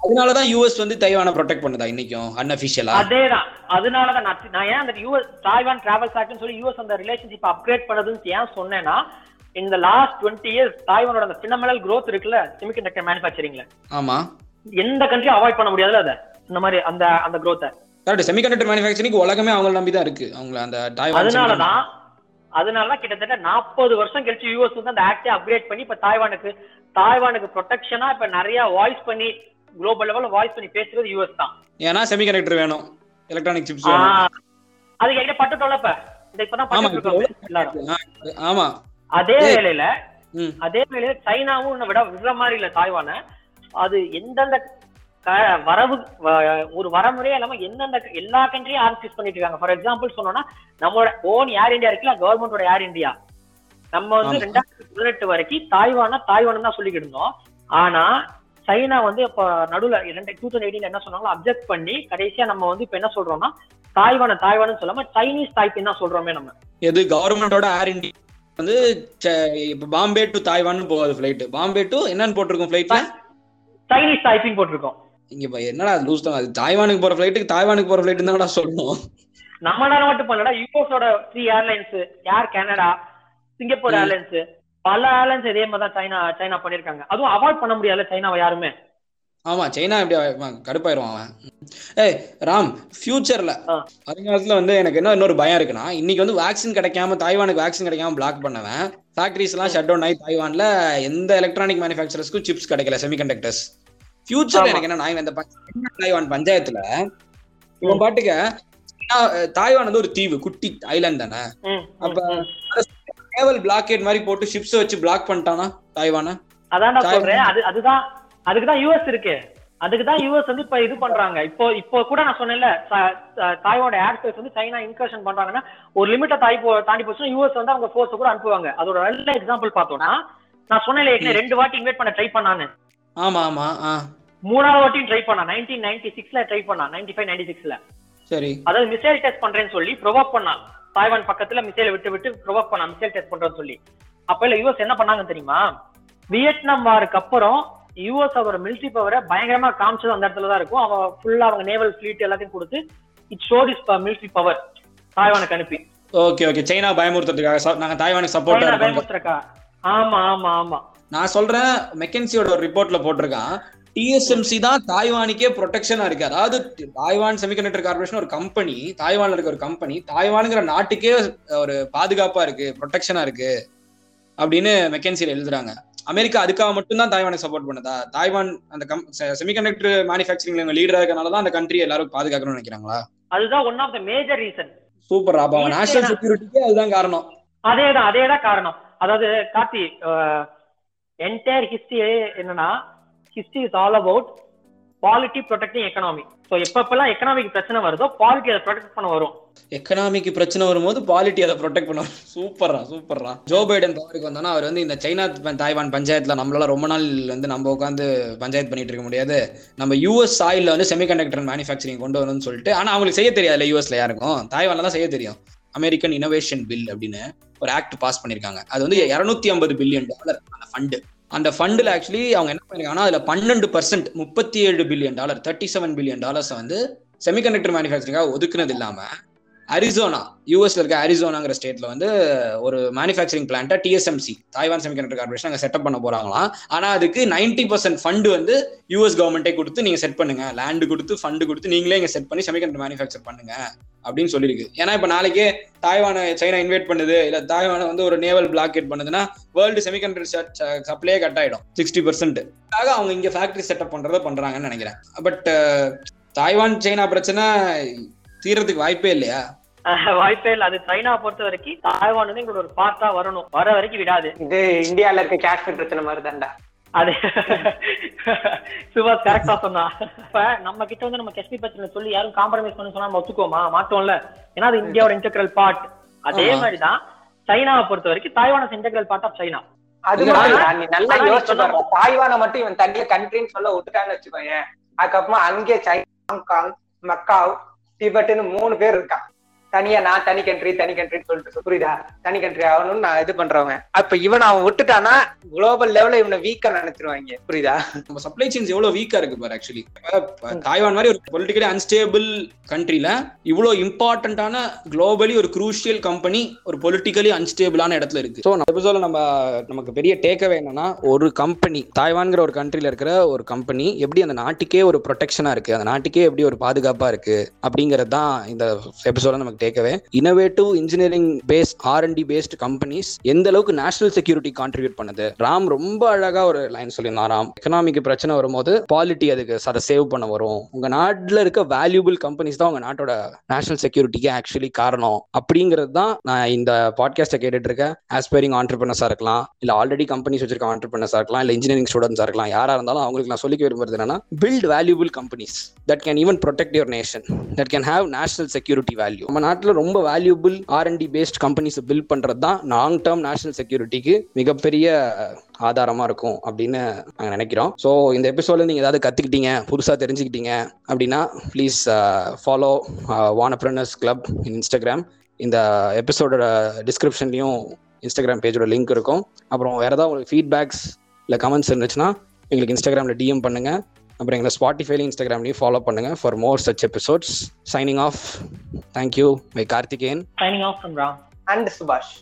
அதனாலதான் யூஎஸ் வந்து தாய்வானை ப்ரொடெக்ட் பண்ணுதா இன்னைக்கும் அன்அஃபிஷியலா? அதேதான், அதனாலதான் நான் ஏன் அந்த யூஎஸ் தாய்வான் டிராவல்ஸ் ஆக்ட்னு சொல்லி யூஎஸ் அந்த ரிலேஷன்ஷிப் அப்கிரேட் பண்ணதுன்னு ஏன் சொன்னேன்னா, இந்த லாஸ்ட் 20 years தாய்வானோட அந்த பினமினல் growth இருக்குல்ல செமிகண்டக்டர் மேனுஃபேக்சரிங்ல, ஆமா, எந்த கண்ட்ரியும் அவாய்ட் பண்ண முடியாதுல அத, இந்த மாதிரி அந்த அந்த growth-ஐ செமிகண்டக்டர் மேனுஃபேக்சரிங் உலகமே அவங்கள நம்பி தான் இருக்கு. அதனாலதான் கிட்டத்தட்ட 40 வருஷம் கழிச்சு யூஎஸ் வந்து அந்த ஆக்டை அப்கிரேட் பண்ணி இப்ப தாய்வானுக்கு ப்ரொடெக்ஷனா இப்ப நிறைய வாய்ஸ் பண்ணி குளோபல் லெவல்ல வாய்ஸ் பண்ணி பேசுறது யூஎஸ் தான். ஏன்னா செமிகண்டக்டர் வேணும், எலக்ட்ரானிக் சிப்ஸ் வேணும், அது கிட்ட பட்டுட்டோம்ல இப்ப இப்பதான் பட்டு. ஆமா, அதே வேளையில சைனாவும் இன்னும் விட மாதிரி இல்ல தாய்வான, அது எந்தெந்த வரவு ஒரு வரமுறையே இல்லாம எந்தெந்த எல்லா கண்ட்ரியும் ஆர்கனைஸ் பண்ணிட்டு இருக்காங்க. ஃபார் எக்ஸாம்பிள் சொன்னோம்னா நம்மளோட ஓன் ஏர் இந்தியா இருக்குல்ல, கவர்மெண்டோட ஏர் இந்தியா, நம்ம வந்து 2018 வரைக்கும் தாய்வான் தான் சொல்லிக்கிட்டு இருந்தோம். ஆனா சைனா வந்து இப்ப நடுவுல 2018 என்ன சொன்னாங்களோ அப்ஜெக்ட் பண்ணி கடைசியா நம்ம வந்து இப்ப என்ன சொல்றோம்னா தாய்வானு சொல்லாம சைனீஸ் தாய்பின் தான் சொல்றோமே நம்ம. எது கவர்மெண்டோட ஏர் இந்தியா வந்து இப்ப பாம்பே டு தாய்வான் போகாது ஃபிளைட், பாம்பே டு என்னன்னு போட்டிருக்கோம் ஃபிளைட்ல சைனீஸ் தாய்பின் போட்டிருக்கோம். இங்க என்னடா லூஸ் தான், அது தாய்வானுக்கு போற ஃபிளைட்டுக்கு தாய்வானுக்கு போற ஃபிளைட் தான் சொல்லணும். நம்ம நேரம் மட்டும் பண்ணலடா, யூஎஸோட 3 airlines, Air Canada, Singapore airlines, பல ஏர்லைன்ஸ் இதே மாதிரி தான் சைனா பண்ணிருக்காங்க. அதுவும் அவாய்ட் பண்ண முடியல சைனாவை யாருமே. ஆமா, சைனா எப்படி கடுப்பாயிருவான் அவன். ஏய் ராம், ஃபியூச்சர்ல வருங்காலத்துல வந்து எனக்கு என்ன இன்னொரு பயம் இருக்குன்னா, இன்னைக்கு வந்து வேக்சின் கிடைக்காம தாய்வானுக்கு வேக்சின் கிடைக்காம பிளாக் பண்ணவன் ஃபேக்டரிஸ் எல்லாம் ஷட் டவுன் ஆகி தாய்வான்ல எந்த எலக்ட்ரானிக் மேனுஃபேக்சரர்ஸ்க்கும் சிப்ஸ் கிடைக்கல, செமிகண்டக்டர்ஸ். ஃபியூச்சர்ல எனக்கு என்ன, நான் இந்த தாய்வான் பஞ்சாயத்துல இவன் பாட்டுக்க தாய்வான் வந்து ஒரு தீவு, குட்டி ஐலாண்ட் தானே, அப்ப நேவல் பிளாக்கேட் மாதிரி போட்டு ஷிப்ஸ் வச்சு பிளாக் பண்ணிட்டானா தாய்வான? அதான் சொல்றேன், அதுக்குதான் யூஎஸ் இருக்கு, அதுக்குதான் யூஎஸ் வந்து இப்ப இது பண்றாங்க. இப்போ கூட நான் சொன்னேன்ல, தாய்வானோட ஏர்ஸ்பேஸ் வந்து சைனா இன்கர்ஷன் பண்றாங்கன்னா ஒரு லிமிட்டை தாண்டி போச்சுன்னா யூஎஸ் வந்து அவங்க ஃபோர்ஸ் கூட அனுப்புவாங்க. அதோட நல்ல எக்ஸாம்பிள் பார்த்தோம்னா, நான் சொன்னேன்ல ஏற்கனவே 2 வாட்டி இன்வைட் பண்ண ட்ரை பண்ணான்னு, மூணாவது வாட்டியும் ட்ரை பண்ணா 1996ல ட்ரை பண்ணா, 95-96ல, சரி, அதாவது மிசைல் டெஸ்ட் பண்றேன்னு சொல்லி ப்ரொவோக் பண்ணா, தாய்வான் பக்கத்துல மிசைல் விட்டு ப்ரொவோக் பண்ணா, மிசைல் டெஸ்ட் பண்றேன்னு சொல்லி. அப்ப இல்ல யூஎஸ் என்ன பண்ணாங்கன்னு தெரியுமா, வியட்நாம் வாருக்கு அப்புறம் யூஎஸ் அவரோட மிலிட்டரி பவரை பயங்கரமா காமிச்சது அந்த இடத்துல தான் இருக்கும். அவன் ஃபுல்லா அவங்க நேவல் ஃபிளீட் எல்லாத்தையும் கொடுத்து it showed is military power தாய்வானுக்கு அனுப்பி. ஓகே ஓகே, சைனா பயமுறுத்துறதுக்காக நாங்க தாய்வானுக்கு சப்போர்ட் பயமுறுத்துறக்கா? ஆமா ஆமா ஆமா, நான் சொல்றேன், மெக்கன்சியோட ஒரு ரிப்போர்ட்ல போட்டிருக்கான், டிஎஸ்எம்சி தான் தாய்வானுக்கே ப்ரொடெக்ஷனா இருக்கு. அதாவது தாய்வான் செமிகண்டக்டர் கார்பரேஷன் ஒரு கம்பெனி, தாய்வான்ல இருக்க ஒரு கம்பெனி தாய்வானுங்கிற நாட்டுக்கே ஒரு பாதுகாப்பா இருக்கு, ப்ரொடெக்ஷனா இருக்கு அப்படின்னு மெக்கன்சியில எழுதுறாங்க. அமெரிக்கா அதுக்காக மட்டும்தான் தாய்வானுக்கு சப்போர்ட் பண்ணுதா? தாய்வான் அந்த செமிகண்டக்டர் மேனுஃபேக்சரிங்ல லீடரா இருக்கனாலதான் அந்த கண்ட்ரி எல்லாரும் பாதுகாக்கணும்னு நினைக்கிறாங்களா? அதுதான் one of the major reason. Super, அப்ப நேஷனல் செக்யூரிட்டிக்கு அதுதான் காரணம். அதேதான் காரணம். அதாவது கார்த்தி, என்டையர் ஹிஸ்டரி என்னன்னா, history is all about polity protecting economy. So எப்பப்பெல்லாம் எக்கனாமிக் பிரச்சனை வருதோ பாலிட்டி அதை ப்ரொடெக்ட் பண்ண வரும். எக்கனாமிக்கு பிரச்சனை வரும்போது பாலிட்டி அதை ப்ரொடெக்ட் பண்ணுவாங்க. சூப்பர்ரா. ஜோ பைடன் பவருக்கு வந்தோன்னா அவர் வந்து இந்த சைனா தாய்வான் பஞ்சாயத்தில் நம்மளால ரொம்ப நாள் வந்து நம்ம உட்காந்து பஞ்சாயத்து பண்ணிட்டு இருக்க முடியாது, நம்ம யூஎஸ் சாயில வந்து செமிகண்டக்டர் மேனுஃபேக்சரிங் கொண்டு வரணும்னு சொல்லிட்டு. ஆனால் அவங்களுக்கு செய்ய தெரியாதுல்ல, யூஎஸ்ல யாருக்கும், தாய்வான்ல தான் செய்ய தெரியும். அமெரிக்கன் இனோவேஷன் பில் அப்படின்னு ஒரு ஆக்ட் பாஸ் பண்ணிருக்காங்க. அது வந்து $250 பில்லியன் அந்த ஃபண்டு. அந்த ஃபண்டில் ஆக்சுவலி அவங்க என்ன பண்ணிருக்காங்கன்னா, அதில் 12% $37 பில்லியன் $37 பில்லியன் வந்து செமிகண்டக்டர் மேனுஃபேக்சரிங்காக ஒதுக்குனது இல்லாமல் அரிசோனா, யூஎஸ்ல இருக்க அரிசோனாங்கிற ஸ்டேட்ல வந்து ஒரு மேனுஃபேக்சரிங் பிளான்ட்டா TSMC, தாய்வான் செமிகண்டக்டர் கார்பரேஷன், அங்கே செட்டப் பண்ண போறாங்களாம். ஆனால் அதுக்கு 90% ஃபண்டு வந்து யூஎஸ் கவர்மெண்ட்டே கொடுத்து நீங்க செட் பண்ணுங்க, லேண்டு கொடுத்து ஃபண்டு கொடுத்து நீங்களே இங்கே செட் பண்ணி செமிகண்டக்டர் மேனுஃபேக்சர் பண்ணுங்க அப்படின்னு சொல்லியிருக்கு. ஏன்னா இப்போ நாளைக்கே தாய்வானை சைனா இன்வைட் பண்ணுது, இல்லை தாய்வானை வந்து ஒரு நேவல் பிளாக்கெட் பண்ணுதுன்னா வேர்ல்டு செமிகண்டக்டர் சப்ளையே கட் ஆயிடும் 60%. அவங்க இங்கே ஃபேக்டரி செட்டப் பண்றதை பண்றாங்கன்னு நினைக்கிறேன். பட் தாய்வான் சைனா பிரச்சனை தீரத்துக்கு வாய்ப்பே இல்லையா? வாய்ப்பே இல்ல. அது சைனா பொறுத்த வரைக்கும் தாய்வான் வந்து எங்களோட ஒரு பார்ட்டா வரணும், வர வரைக்கும் விடாது. இது இந்தியால இருக்க காஷ்மீர் பிரச்சனை மாதிரி தான்டா. அது சுபாஷ் கரெக்டா சொன்னா. இப்ப நம்ம கிட்ட வந்து நம்ம காஷ்மீர் பிரச்சனை சொல்லி யாரும் காம்ப்ரமைஸ் பண்ண சொன்னா நம்ம ஒத்துக்கோமா? மாட்டோம்ல. ஏன்னா அது இந்தியாவோட இன்டெக்ரல் பார்ட். அதே மாதிரிதான் சைனாவை பொறுத்த வரைக்கும் தாய்வான இன்டெக்ரல் பார்ட் ஆஃப் சைனா. அது நல்லா யோசிச்சு தாய்வான மட்டும் இவன் தனியா கண்ட்ரின்னு சொல்ல ஒத்துட்டான்னு வச்சுக்கோங்க. அதுக்கப்புறமா அங்கே சைனா, ஹாங்காங், மக்காவ், டிபெட்னு 3 பேர் இருக்கான் தனியா. நான் தனி கண்ட்ரி தனி கண்ட்ரின்னு சொல்லிட்டு, புரியுதா, தனி கண்ட்ரி ஆகணும்னு நான் இது பண்றவங்க. அப்ப இவன் அவன் விட்டுட்டானா குளோபல் லெவல்ல இவனை வீக்கா நினைச்சிருவாங்க, புரியுதா? நம்ம சப்ளை செயின்ஸ் எவ்வளவு வீக்கா இருக்கு பாரு. ஆக்சுவலி தாய்வான் மாதிரி ஒரு பொலிட்டிக்கலி அன்ஸ்டேபிள் கண்ட்ரில இவ்வளவு இம்பார்ட்டன்டான குளோபலி ஒரு குரூஷியல் கம்பெனி ஒரு பொலிட்டிக்கலி அன்ஸ்டேபிளான இடத்துல இருக்கு. ஸோ எபிசோட்ல நமக்கு பெரிய டேக்அவே என்னன்னா, ஒரு கம்பெனி, தாய்வான்ங்கிற ஒரு கண்ட்ரில இருக்கிற ஒரு கம்பெனி எப்படி அந்த நாட்டுக்கே ஒரு ப்ரொடெக்ஷனா இருக்கு, அந்த நாட்டுக்கே எப்படி ஒரு பாதுகாப்பா இருக்கு அப்படிங்கிறது தான் இந்த எபிசோட்ல நமக்கு takeaway. Innovative engineering based R&D based companies எந்த அளவுக்கு நேஷனல் செக்யூரிட்டி கான்ட்ரிபியூட் பண்ணுது. ராம் ரொம்ப அழகா ஒரு லைன் சொல்லியிருந்தான். ராம், எக்கனாமிக் பிரச்சனை வரும்போது பாலிட்டி அதுக்கு அதை சேவ் பண்ண வரும். உங்க நாட்டில் இருக்க வேல்யூபிள் கம்பெனிஸ் தான் உங்க நாட்டோட நேஷனல் செக்யூரிட்டிக்கு ஆக்சுவலி காரணம் அப்படிங்கிறது தான். நான் இந்த பாட்காஸ்ட்டை கேட்டுட்டு இருக்கேன் ஆஸ்பைரிங் ஆண்டர்பிரினர்ஸா இருக்கலாம், இல்ல ஆல்ரெடி கம்பெனிஸ் வச்சிருக்க ஆண்டர்பிரினர்ஸா இருக்கலாம், இல்ல இன்ஜினியரிங் ஸ்டூடெண்ட்ஸா இருக்கலாம், யாரா இருந்தாலும் அவங்களுக்கு நான் சொல்லிக்க விரும்புறது என்னன்னா, build valuable companies that can even protect your nation, that can have national security value. நாட்டில் ரொம்ப valuable R&D based companies build பண்றது தான் லாங் டேர்ம் நேஷனல் செக்யூரிட்டிக்கு மிகப்பெரிய ஆதாரமா இருக்கும் அப்படின்னு நாங்கள் நினைக்கிறோம். ஸோ இந்த எபிசோட்ல நீங்க ஏதாவது கத்துக்கிட்டீங்க, புதுசா தெரிஞ்சுக்கிட்டீங்க அப்படின்னா please follow wannapreneurs club in Instagram. இந்த எபிசோடோட டிஸ்கிரிப்ஷன்லையும் Instagram பேஜோட லிங்க் இருக்கும். அப்புறம் வேற ஏதாவது உங்களுக்கு ஃபீட்பேக்ஸ் இல்லை கமெண்ட்ஸ் இருந்துச்சுன்னா எங்களுக்கு Instagramல DM பண்ணுங்க. அப்புறம் எங்களை ஸ்பாட்டிஃபைலையும் இன்ஸ்டாகிராம்லையும் ஃபாலோ பண்ணுங்க for more such episodes. Signing off. Thank you. My Karthikeyan. Signing off from Ram and சுபாஷ்.